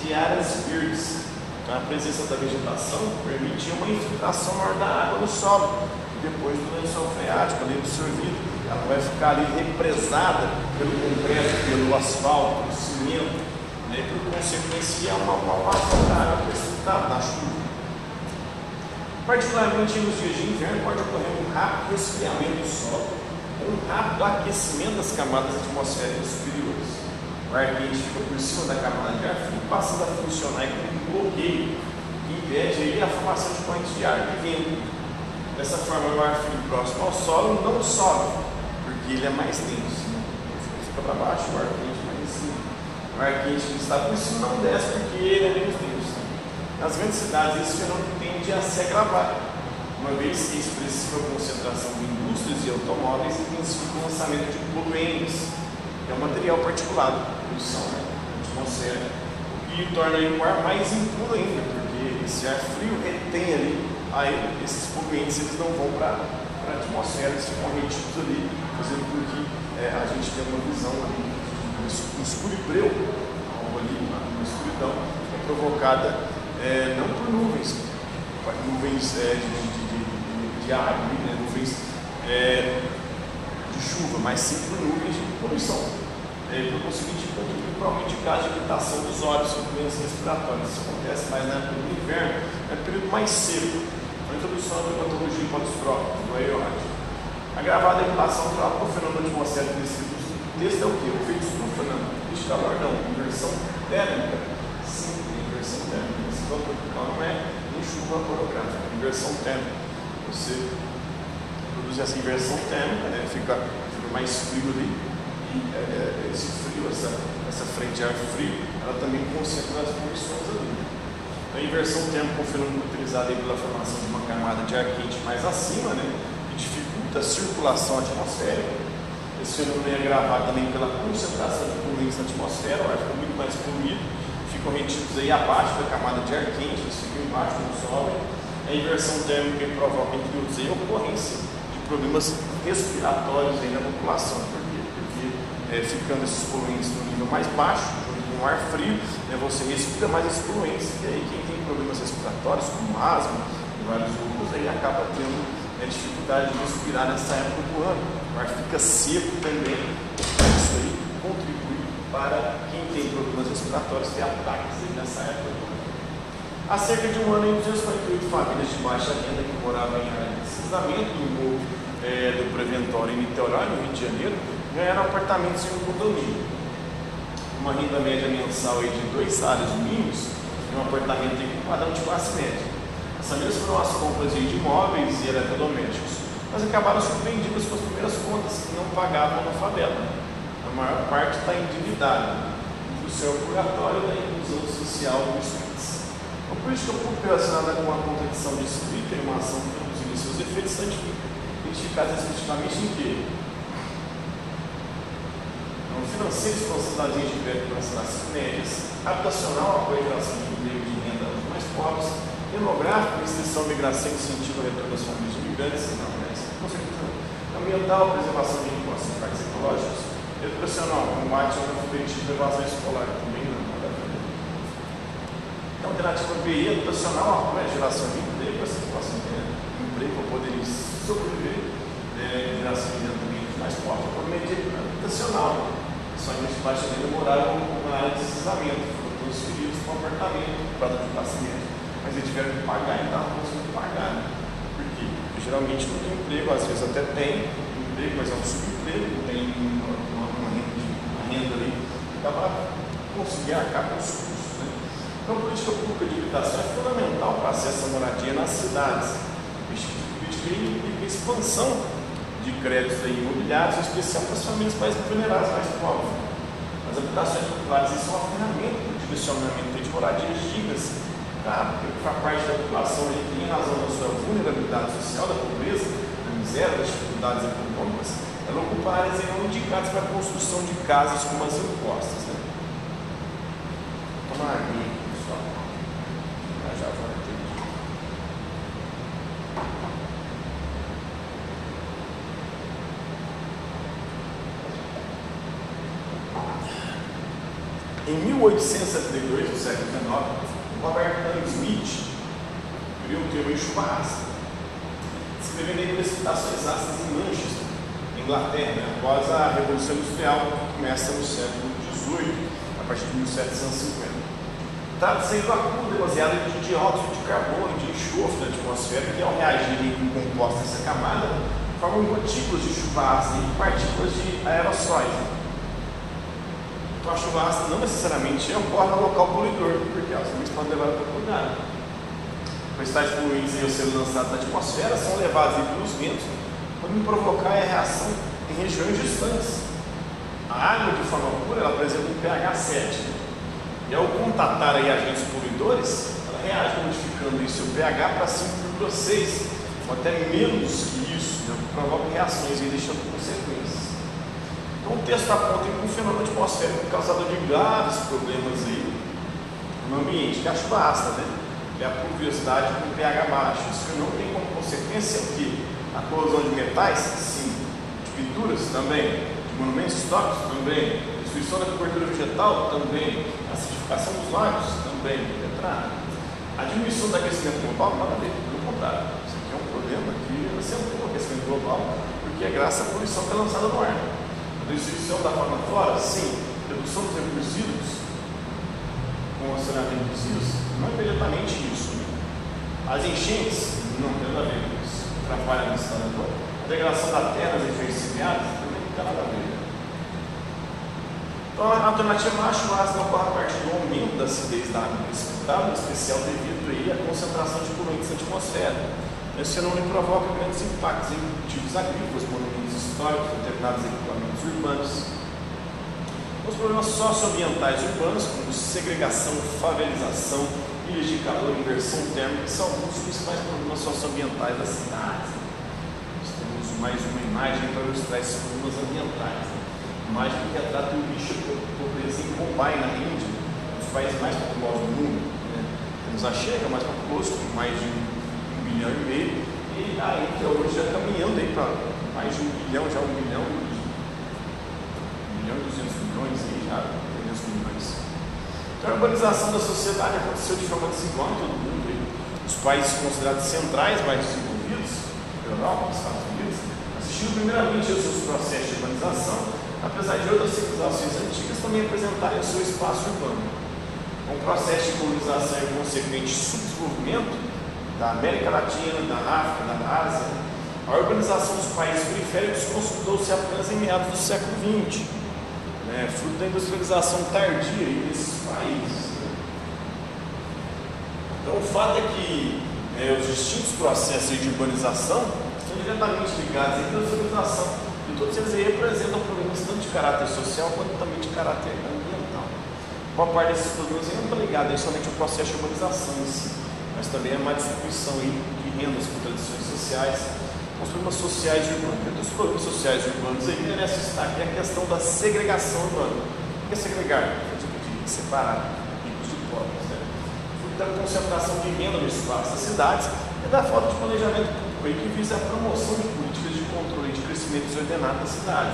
de áreas verdes. Então, a presença da vegetação permitia uma infiltração maior da água no solo. Depois do lençol freático, ali absorvido, ela vai ficar ali represada pelo concreto, pelo asfalto, pelo cimento, né? E, por consequência, é uma massa da água precipitada na chuva. Particularmente nos dias de inverno, pode ocorrer um rápido resfriamento do solo, um rápido aquecimento das camadas atmosféricas superiores. O ar quente fica por cima da camada de ar frio, passando a funcionar como um bloqueio que impede a formação de correntes de ar e vento. Dessa forma, o ar frio próximo ao solo não sobe, porque ele é mais denso. Ele fica para baixo, o ar quente mais em cima. O ar quente que está por cima não desce, porque ele é menos denso. Nas grandes cidades, esse fenômeno tende a se agravar, uma vez que a expressiva concentração de indústrias e automóveis intensifica o lançamento de poluentes, que é um material particulado, poluição atmosférica, e torna o ar mais impuro ainda, porque esse ar frio retém ali, aí esses poluentes eles não vão para a atmosfera, eles ficam retidos ali, fazendo com que a gente tenha uma visão ali, um escuribreu, algo ali, uma escuridão, que é provocada. Não por nuvens, de ar, né? Nuvens de chuva, mas sim por nuvens de poluição. Por conseguinte, principalmente caso de irritação dos olhos, são doenças respiratórias. Isso acontece mais na época do inverno, é período mais seco. A introdução da patologia polistrópica, do aeróbico. Agravada a irritação do fenômeno atmosférico desse é o que? O efeito estufa, não. De calor, não. Inversão térmica. Sim, inversão térmica. Não é em chuva orográfica, é inversão térmica. Você produz essa inversão térmica, né? Fica mais frio ali. E esse frio, essa frente de ar frio, ela também concentra as poluições ali. Então, a inversão térmica é um fenômeno utilizado aí pela formação de uma camada de ar quente mais acima, né? Que dificulta a circulação atmosférica. Esse fenômeno é agravado também pela concentração de poluentes na atmosfera, o ar fica muito mais poluído. Ficam retidos aí abaixo da camada de ar quente, eles ficam embaixo, não sobem. A inversão térmica provoca, entre outros, a ocorrência de problemas respiratórios aí na população, porque ficando esses poluentes no nível mais baixo, junto com o ar frio, né, você respira mais esses poluentes, e aí quem tem problemas respiratórios, como asma e vários outros, aí acaba tendo dificuldade de respirar nessa época do ano. O ar fica seco também, isso aí contribui para quem tem problemas respiratórios ter ataques nessa época. Há cerca de um ano, 248 famílias de baixa renda que moravam em área de deslizamento no morro do Preventório em Niterói, no Rio de Janeiro, ganharam apartamentos em um condomínio. Uma renda média mensal aí de 2 salários mínimos e um apartamento com padrão de classe média. As famílias foram às compras de imóveis e eletrodomésticos, mas acabaram surpreendidas com as primeiras contas que não pagavam na favela. A maior parte está endividada, do seu purgatório da inclusão social dos espíritos. A política pública relacionada com a contradição de espírito e uma ação produzida em seus efeitos são identificadas especificamente em quê? Então, financeiro, expansão das linhas de crédito para as classes médias, habitacional, apoio à geração de emprego de renda aos mais pobres, demográfico, restrição à migração e incentivo ao retorno das famílias imigrantes, não, né? Com certeza. Ambiental, preservação de recursos e parques ecológicos. Educacional, combate ao analfabetismo e evasão escolar também, não é verdade? Então, alternativa BI, educacional, apoio à geração de emprego, essa situação de emprego para poder sobreviver, geração de renda mais forte, educacional. Só que os baixos ainda moraram na área de deslizamento, foram transferidos para um apartamento, para dar classe média. Mas eles tiveram que pagar e estavam conseguindo pagar, né? Por quê? Porque geralmente não tem emprego, às vezes até tem emprego, mas é um subemprego, não tem renda ali, para conseguir arcar com os custos, né? Então, a política pública de habitação é fundamental para acesso à moradia nas cidades. A política implica a expansão de créditos imobiliários, em especial para as famílias mais vulneráveis, mais pobres. As habitações populares são uma ferramenta de direcionamento de moradias gigas, tá? Para a parte da população que, em razão da sua vulnerabilidade social, da pobreza, da miséria, das dificuldades econômicas, ela ocupa áreas não indicadas para a construção de casas como as impostas. Né? Toma aqui, pessoal. Já vou ter. Em 1872, no século XIX, Robert Stan Smith criou o termo Chupuá, escrevendo em licitações ácidas em Manchester, Inglaterra, após a Revolução Industrial, que começa no século XVIII, a partir de 1750. Trata-se do acúmulo demasiado de dióxido de carbono e de enxofre na atmosfera, que, ao reagirem com compostos dessa camada, formam gotículas de chuva ácida e partículas de aerossóis. Então, a chuva ácida não necessariamente ocorre no local poluidor, porque elas também podem levar para outro lugar. Pois tais poluentes ao serem lançados na atmosfera são levados pelos ventos, podendo provocar a reação em regiões distantes. A água, de forma pura, ela apresenta um pH 7. E ao contatar aí agentes poluidores, ela reage modificando aí seu pH para 5,6, ou até menos que isso, né? Provoca reações e deixando consequências. Então o texto aponta um fenômeno atmosférico causador de graves problemas aí no ambiente, que é a chuva ácida, né? Que é a pluviosidade com pH baixo. Isso que não tem como consequência o quê? A corrosão de metais, sim. De pinturas, também. De monumentos históricos, também. Destruição da cobertura vegetal, também. Acidificação dos lagos, também. A diminuição do aquecimento global, nada a ver, pelo contrário. Isso aqui é um problema que acentua o aquecimento global, porque é graças à poluição que é lançada no ar. A destruição da fauna flora, sim. Redução dos recursos hídricos, com o saneamento dos rios, não é imediatamente isso. As enchentes, não tem nada a ver com isso. Atrapalha no estado atual. A degradação da terra, os efeitos semiáridos, também não tem nada a ver. Então, a alternativa macho ácido ocorre a partir do aumento da acidez da água precipitada, em especial devido aí à concentração de poluentes na atmosfera. Esse fenômeno provoca grandes impactos em cultivos agrícolas, monumentos históricos, determinados equipamentos urbanos. Os problemas socioambientais urbanos, como segregação, favelização, ilhas de calor, inversão térmica, são alguns dos principais problemas socioambientais das cidades. Nós temos mais uma imagem para ilustrar esses problemas ambientais. Uma imagem que retrata o bicho de pobreza em Mumbai, na Índia, um dos países mais populosos do mundo. Né? Temos a China, mais populoso, com mais de 1,5 bilhão, e a Índia hoje já caminhando aí para mais de 1 bilhão, já 1,2 bilhão aí já, 300 milhões. A urbanização da sociedade aconteceu de forma desigual em todo o mundo. Os países considerados centrais, mais desenvolvidos, Europa, Estados Unidos, assistiram primeiramente aos seus processos de urbanização, apesar de outras civilizações antigas também apresentarem o seu espaço urbano. Com o processo de colonização e o consequente subdesenvolvimento da América Latina, da África, da Ásia, a urbanização dos países periféricos consolidou-se apenas em meados do século XX. É, fruto da industrialização tardia nesses países. Então, o fato é que os distintos processos de urbanização são diretamente ligados à industrialização, e todos eles aí representam problemas tanto de caráter social quanto também de caráter ambiental. Boa parte desses problemas não está ligada somente ao processo de urbanização em si, mas também à má distribuição de rendas por tradições sociais. Os problemas sociais urbanos, dos problemas sociais urbanos, aí merece destaque a questão da segregação urbana. O que é segregar? É separar ricos de pobres, né? Fruto da concentração de renda no espaço das cidades e da falta de planejamento público, que visa a promoção de políticas de controle de crescimento desordenado da cidade.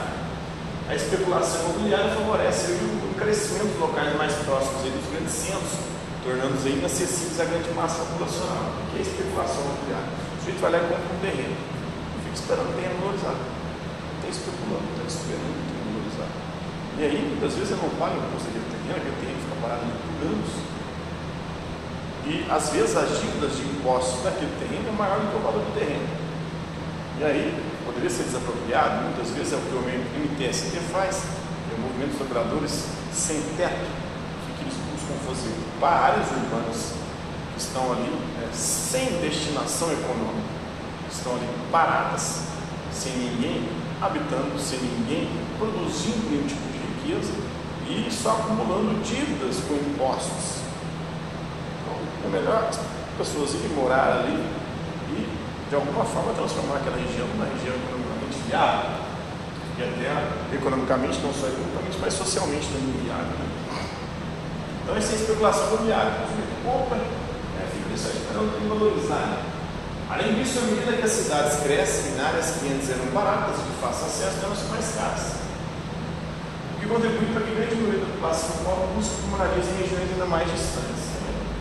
A especulação imobiliária favorece o crescimento dos locais mais próximos aí dos grandes centros, tornando-os inacessíveis à grande massa populacional. O que é especulação imobiliária? O sujeito vai lá e compra um terreno. Esperando bem valorizado, está especulando, está esperando bem valorizado. E aí, muitas vezes eu não pago o custo de terreno, que eu tenho que ficar parado por anos. E às vezes as dívidas de impostos daquele terreno é maior do que o valor do terreno. E aí, poderia ser desapropriado, muitas vezes é o que o MTST faz, é o movimento dos operadores sem teto, que eles buscam fazer para áreas urbanas que estão ali sem destinação econômica. Estão ali paradas, sem ninguém, habitando sem ninguém, produzindo nenhum tipo de riqueza e só acumulando dívidas com impostos. Então, é melhor as pessoas irem morar ali e, de alguma forma, transformar aquela região numa região economicamente viável, e até economicamente, não só economicamente, mas socialmente também viável, né? Então, essa é a especulação imobiliária. O sujeito compra, fica só esperando ele valorizar. Além disso, à medida que as cidades crescem, em áreas que antes eram baratas de fácil acesso, elas são mais caras, o que contribui para que grande maioria da população pobre busque moradias em regiões ainda mais distantes.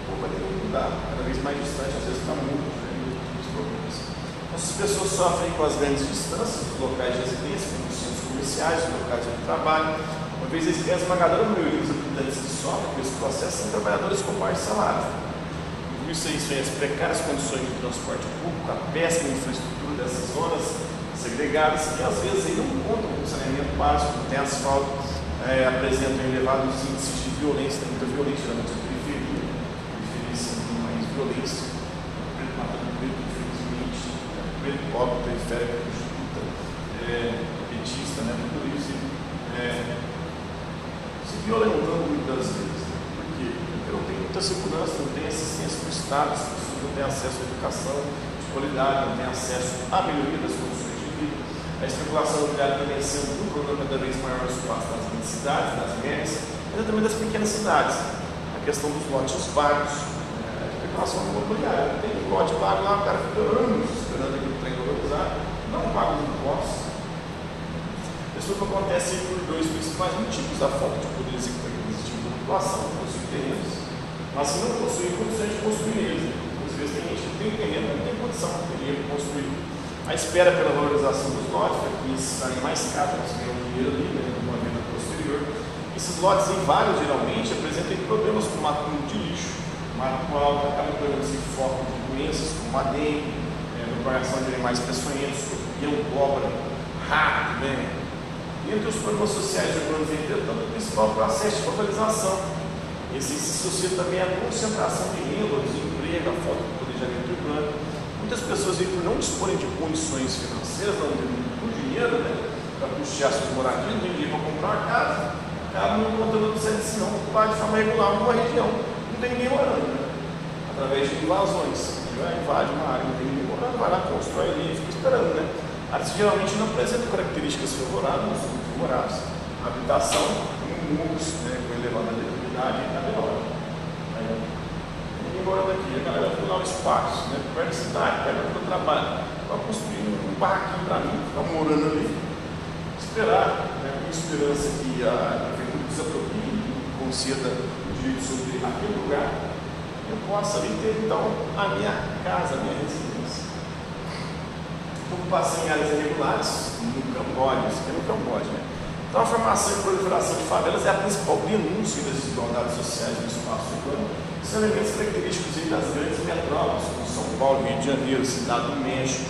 Ou vai ter que mudar, cada vez mais distante, às vezes está muito os problemas. Então, se as pessoas sofrem com as grandes distâncias, os locais de residência, com os centros comerciais, os locais de trabalho, uma vez a esmagadora maioria dos habitantes que sofrem com esse processo são trabalhadores com baixo salário. Isso aí, as precárias condições de transporte público, a péssima infraestrutura dessas zonas segregadas, que às vezes aí não contam com saneamento básico, não tem asfalto, apresentam elevados índices de violência, tem muita violência, geralmente na periferia, tem mais violência, matando preto, infelizmente, preto pobre, periférico, prostituta, petista, né, tudo isso, se violentando muitas vezes, né, porque não tem muita segurança, não tem assistência do Estado, as pessoas não têm acesso à educação de qualidade, não têm acesso à melhoria das condições de vida. A especulação imobiliária também sendo um problema cada vez maior no espaço das grandes cidades, das médias, mas também das pequenas cidades. A questão dos lotes vagos, a especulação imobiliária. Tem um lote vago lá, o cara fica anos esperando aquele trem valorizar, não paga os impostos. Isso que acontece por dois principais motivos: a falta de poder executivo da população, que possui terrenos, mas que não possui condições de construir eles. Às vezes tem gente que tem terreno, não tem condição de terreno construído. A espera pela valorização dos lotes, para que eles saem mais caros, eles ganham dinheiro ali, né, numa venda posterior. Esses lotes inválidos geralmente apresentam problemas como acúmulo de lixo, acúmulo alto, acaba tornando-se foco de doenças como a dengue, propagação de animais peçonhentos, escorpião, cobra, rato, né? Entre os problemas sociais do plano ambiental, também o principal processo de globalização. Esse se associa também à concentração de renda, ao desemprego, à falta de planejamento urbano. Muitas pessoas que não disporem de condições financeiras, não têm muito dinheiro, né, para custear suas moradias, não têm dinheiro para comprar uma casa, acabam não contando do certo, senão ocupar de forma regular numa região. Não tem ninguém morando, né? Através de invasões. Vai invadir uma área, não tem ninguém morando, vai lá, constrói ali e fica esperando, né? Elas geralmente não apresentam características favoráveis, habitação em muros, né, com elevada eletricidade e cada hora. E agora daqui, a galera vai lá um espaço, né, perto da cidade, perto do trabalho, vai construir um barraquinho para mim, ficar morando ali, esperar, né, com esperança que a prefeitura se aproprie e conceda o direito sobre aquele lugar, eu possa ali ter então a minha casa, a minha residência. Ocupação em áreas irregulares, no Camboja, isso aqui é no Camboja, né? Então a formação e proliferação de favelas é a principal denúncia das desigualdades sociais no espaço urbano. São elementos característicos das grandes metrópoles, como São Paulo, Rio de Janeiro, Cidade do México,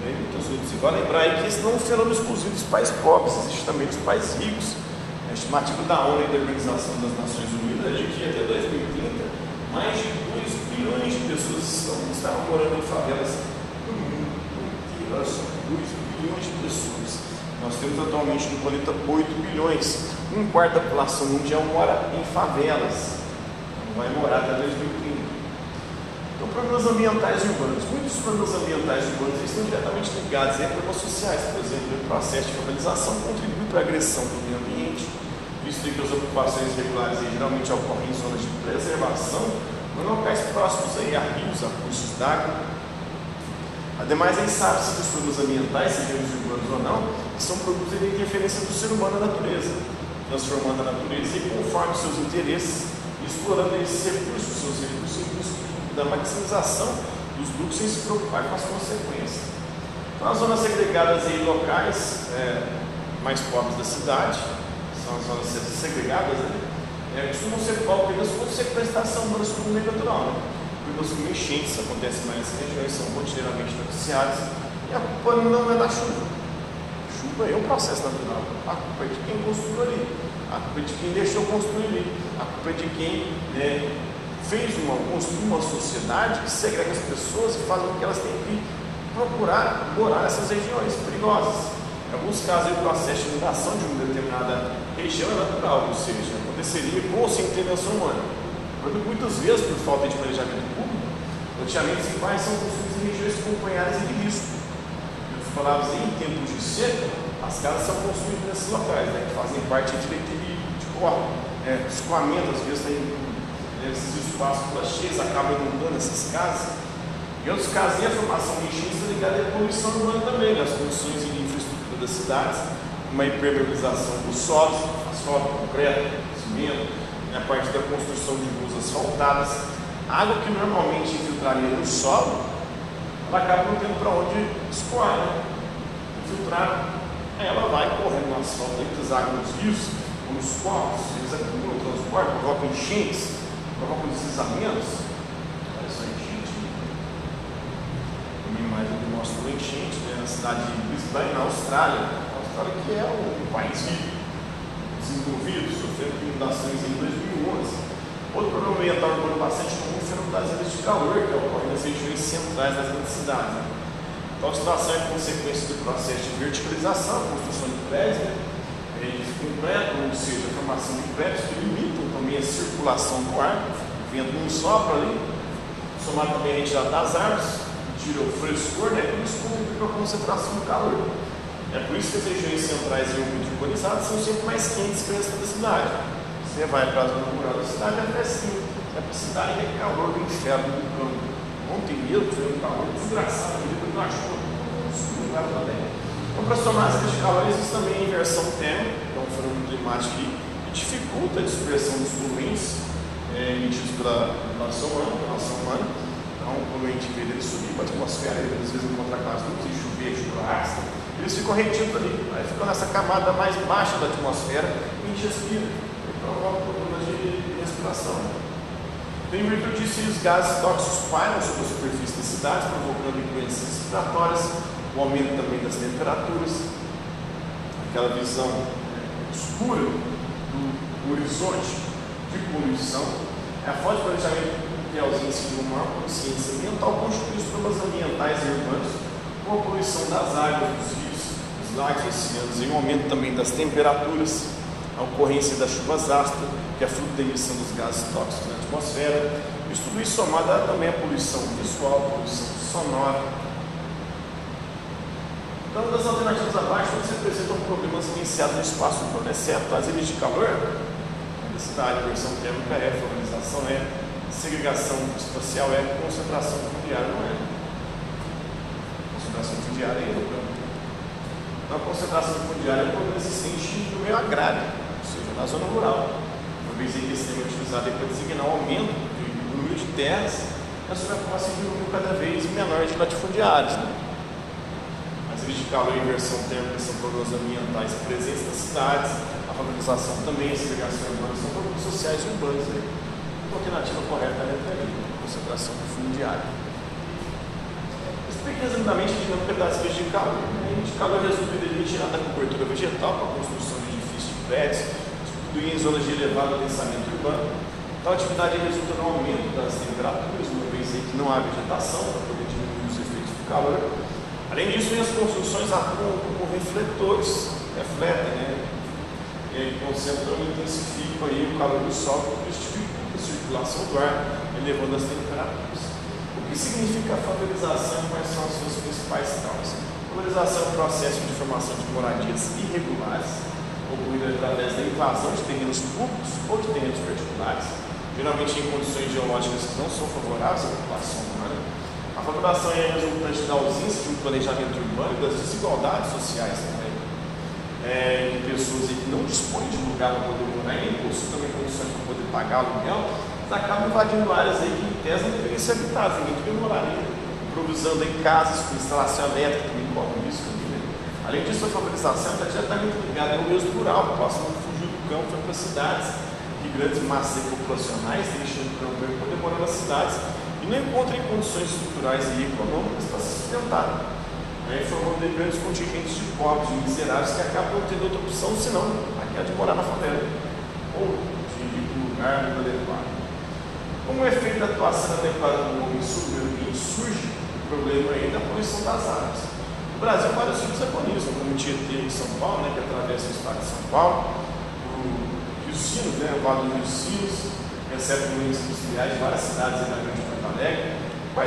né? Então, e vale lembrar aí que esse não é um fenômeno exclusivo dos países pobres, existe também dos países ricos. A estimativa da ONU e da Organização das Nações Unidas é de que até 2030 mais de 2 bilhões de pessoas estarão morando em favelas. São 2 bilhões de pessoas. Nós temos atualmente no planeta 8 bilhões. Um quarto da população mundial mora em favelas. Não vai morar até 2030. Então, problemas ambientais urbanos. Muitos problemas ambientais urbanos estão diretamente ligados a problemas sociais. Por exemplo, o processo de favelização contribui para a agressão do meio ambiente, visto que as ocupações regulares geralmente ocorrem em zonas de preservação, em locais próximos a rios, a cursos d'água. Ademais, aí sabe-se que os problemas ambientais, sejam urbanos ou não, são produtos de interferência do ser humano na natureza, transformando a natureza e conforme seus interesses, explorando esses recursos, seus recursos, em busca da maximização dos lucros sem se preocupar com as consequências. Então, as zonas segregadas em locais mais pobres da cidade, são as zonas segregadas, né, costumam ser palpeiras com sequestração humana sobre o meio natural, né? Como enchentes acontecem mais nessas regiões, são rotineiramente noticiadas, e a culpa não é da chuva. Chuva é um processo natural. A culpa é de quem construiu ali, a culpa é de quem deixou construir ali, a culpa é de quem construiu uma sociedade que segrega as pessoas e faz com que elas tenham que procurar morar nessas regiões perigosas. Em alguns casos, o processo de inundação de uma determinada região é natural, ou seja, aconteceria com ou sem intervenção humana. Mas muitas vezes, por falta de planejamento público, loteamentos iguais são construídos em regiões acompanhadas de risco. Em outras palavras, em tempos de seca, as casas são construídas nesses locais, né, que fazem parte de direito de corpo, escoamento, às vezes, esses espaços cheios acabam inundando essas casas. Em outros casos, a formação de enchentes é ligada à poluição urbana também, né, as condições de infraestrutura das cidades, uma impermeabilização dos solos, asfalto, concreto, cimento, a parte da construção de ruas asfaltadas. A água que normalmente infiltraria no solo, ela acaba não tendo para onde escoar, né? Infiltrar, ela vai correndo no asfalto, entre as águas nos rios, nos corpos, eles acumulam, transportam, provocam enchentes, provocam deslizamentos. Olha só a enchente. Uma imagem que mostra uma enchente, né, na cidade de Brisbane, na Austrália. A Austrália que é um país rico, desenvolvido, sofrendo inundações em 2011. Outro problema ambiental urbano bastante comum é o fenômeno das ilhas de calor, que ocorre nas regiões centrais das grandes cidades. Então, a situação é consequência do processo de verticalização, construção de prédios, completo, ou seja, a formação de prédios que limitam também a circulação do ar, o vento não sopra ali, somado também a retirada das árvores, tira o frescor, né? Por isso contribui para a concentração do calor. É por isso que as regiões centrais e muito urbanizadas são sempre mais quentes que o resto da cidade. Você vai para a zona rural da cidade, é fresquinho. É para a cidade, é calor do inferno do campo. Ontem mesmo foi um calor desgraçado, eu não acho que não também. Então, para somar essas calores, existe também a inversão térmica, que é um fenômeno climático que dificulta a dispersão dos poluentes emitidos pela população humana. Então, o poluente, em vez dele subir para a atmosfera, ele às vezes encontra classe do que chover, churrasca, eles ficam retidos ali, aí ficam nessa camada mais baixa da atmosfera e respira. Provoca problemas de respiração. Em virtude disso, os gases tóxicos pairam sobre a superfície das cidades, provocando doenças respiratórias, o aumento também das temperaturas, aquela visão escura do horizonte de poluição, a falta de planejamento e a ausência de uma maior consciência ambiental constitui os problemas ambientais e urbanos, com a poluição das águas, dos rios, dos lagos e oceanos, e o aumento também das temperaturas, a ocorrência das chuvas ácidas, que é fruto da emissão dos gases tóxicos na atmosfera. Isso tudo isso somado também à poluição visual, à poluição sonora. Então, das alternativas abaixo, se apresentam problemas iniciados no espaço urbano, exceto as ilhas de calor, a densidade, inversão térmica favorização segregação espacial concentração fundiária não concentração fundiária a concentração fundiária é um problema existente no meio agrário, ou seja, na zona rural. Uma vez que esse termo é utilizado para designar o aumento do número de terras, a superfície de um número cada vez menor de latifundiários. Né? As ilhas de calor e inversão térmica são problemas ambientais presentes nas cidades, a favorização também, a segregação urbana são problemas sociais e urbanos. Né? A alternativa correta é a concentração fundiária. Resumidamente, a dinâmica das ilhas de calor. A ilha de calor é resumida em retirada da cobertura vegetal para a construção de edifícios de prédios, substituir em zonas de elevado densamento urbano. Tal atividade resulta no aumento das temperaturas, uma vez que não há vegetação para poder diminuir os efeitos do calor. Além disso, as construções atuam como refletores, refletem, e aí concentram e intensificam o calor do sol, que dificulta a circulação do ar, elevando as temperaturas. O que significa a favorização e quais são as suas principais causas? Favorização é um processo de formação de moradias irregulares, ocorrido através da invasão de terrenos públicos ou de terrenos particulares, geralmente em condições geológicas que não são favoráveis à população humana. A favorização é resultante da ausência de um planejamento urbano e das desigualdades sociais também, de pessoas que não dispõem de lugar para poder morar e possuem também condições para poder pagar aluguel. Acabam invadindo áreas aí que em tese não deveriam ser habitadas, ninguém devia morar ali, improvisando em casas com instalação elétrica, também corre risco ali. Além disso, a favorização está diretamente ligada ao meio rural, passando a fugir do campo para as cidades, de grandes massas populacionais, deixando o campo para poder morar nas cidades, e não encontram condições estruturais e econômicas para se sustentar, formando grandes contingentes de pobres e miseráveis que acabam tendo outra opção senão aquela de morar na favela, ou de um lugar muito adequado. Como efeito da atuação adequada do homem sobre o ambiente surge o problema modelo aí da poluição das águas. O Brasil, vários rios agonizam, como o Tietê em São Paulo, né, que atravessa o estado de São Paulo, o Rio Sino, né, o Vale do Rio Sino, recebe municípios filiais de várias cidades da Grande Porto Alegre.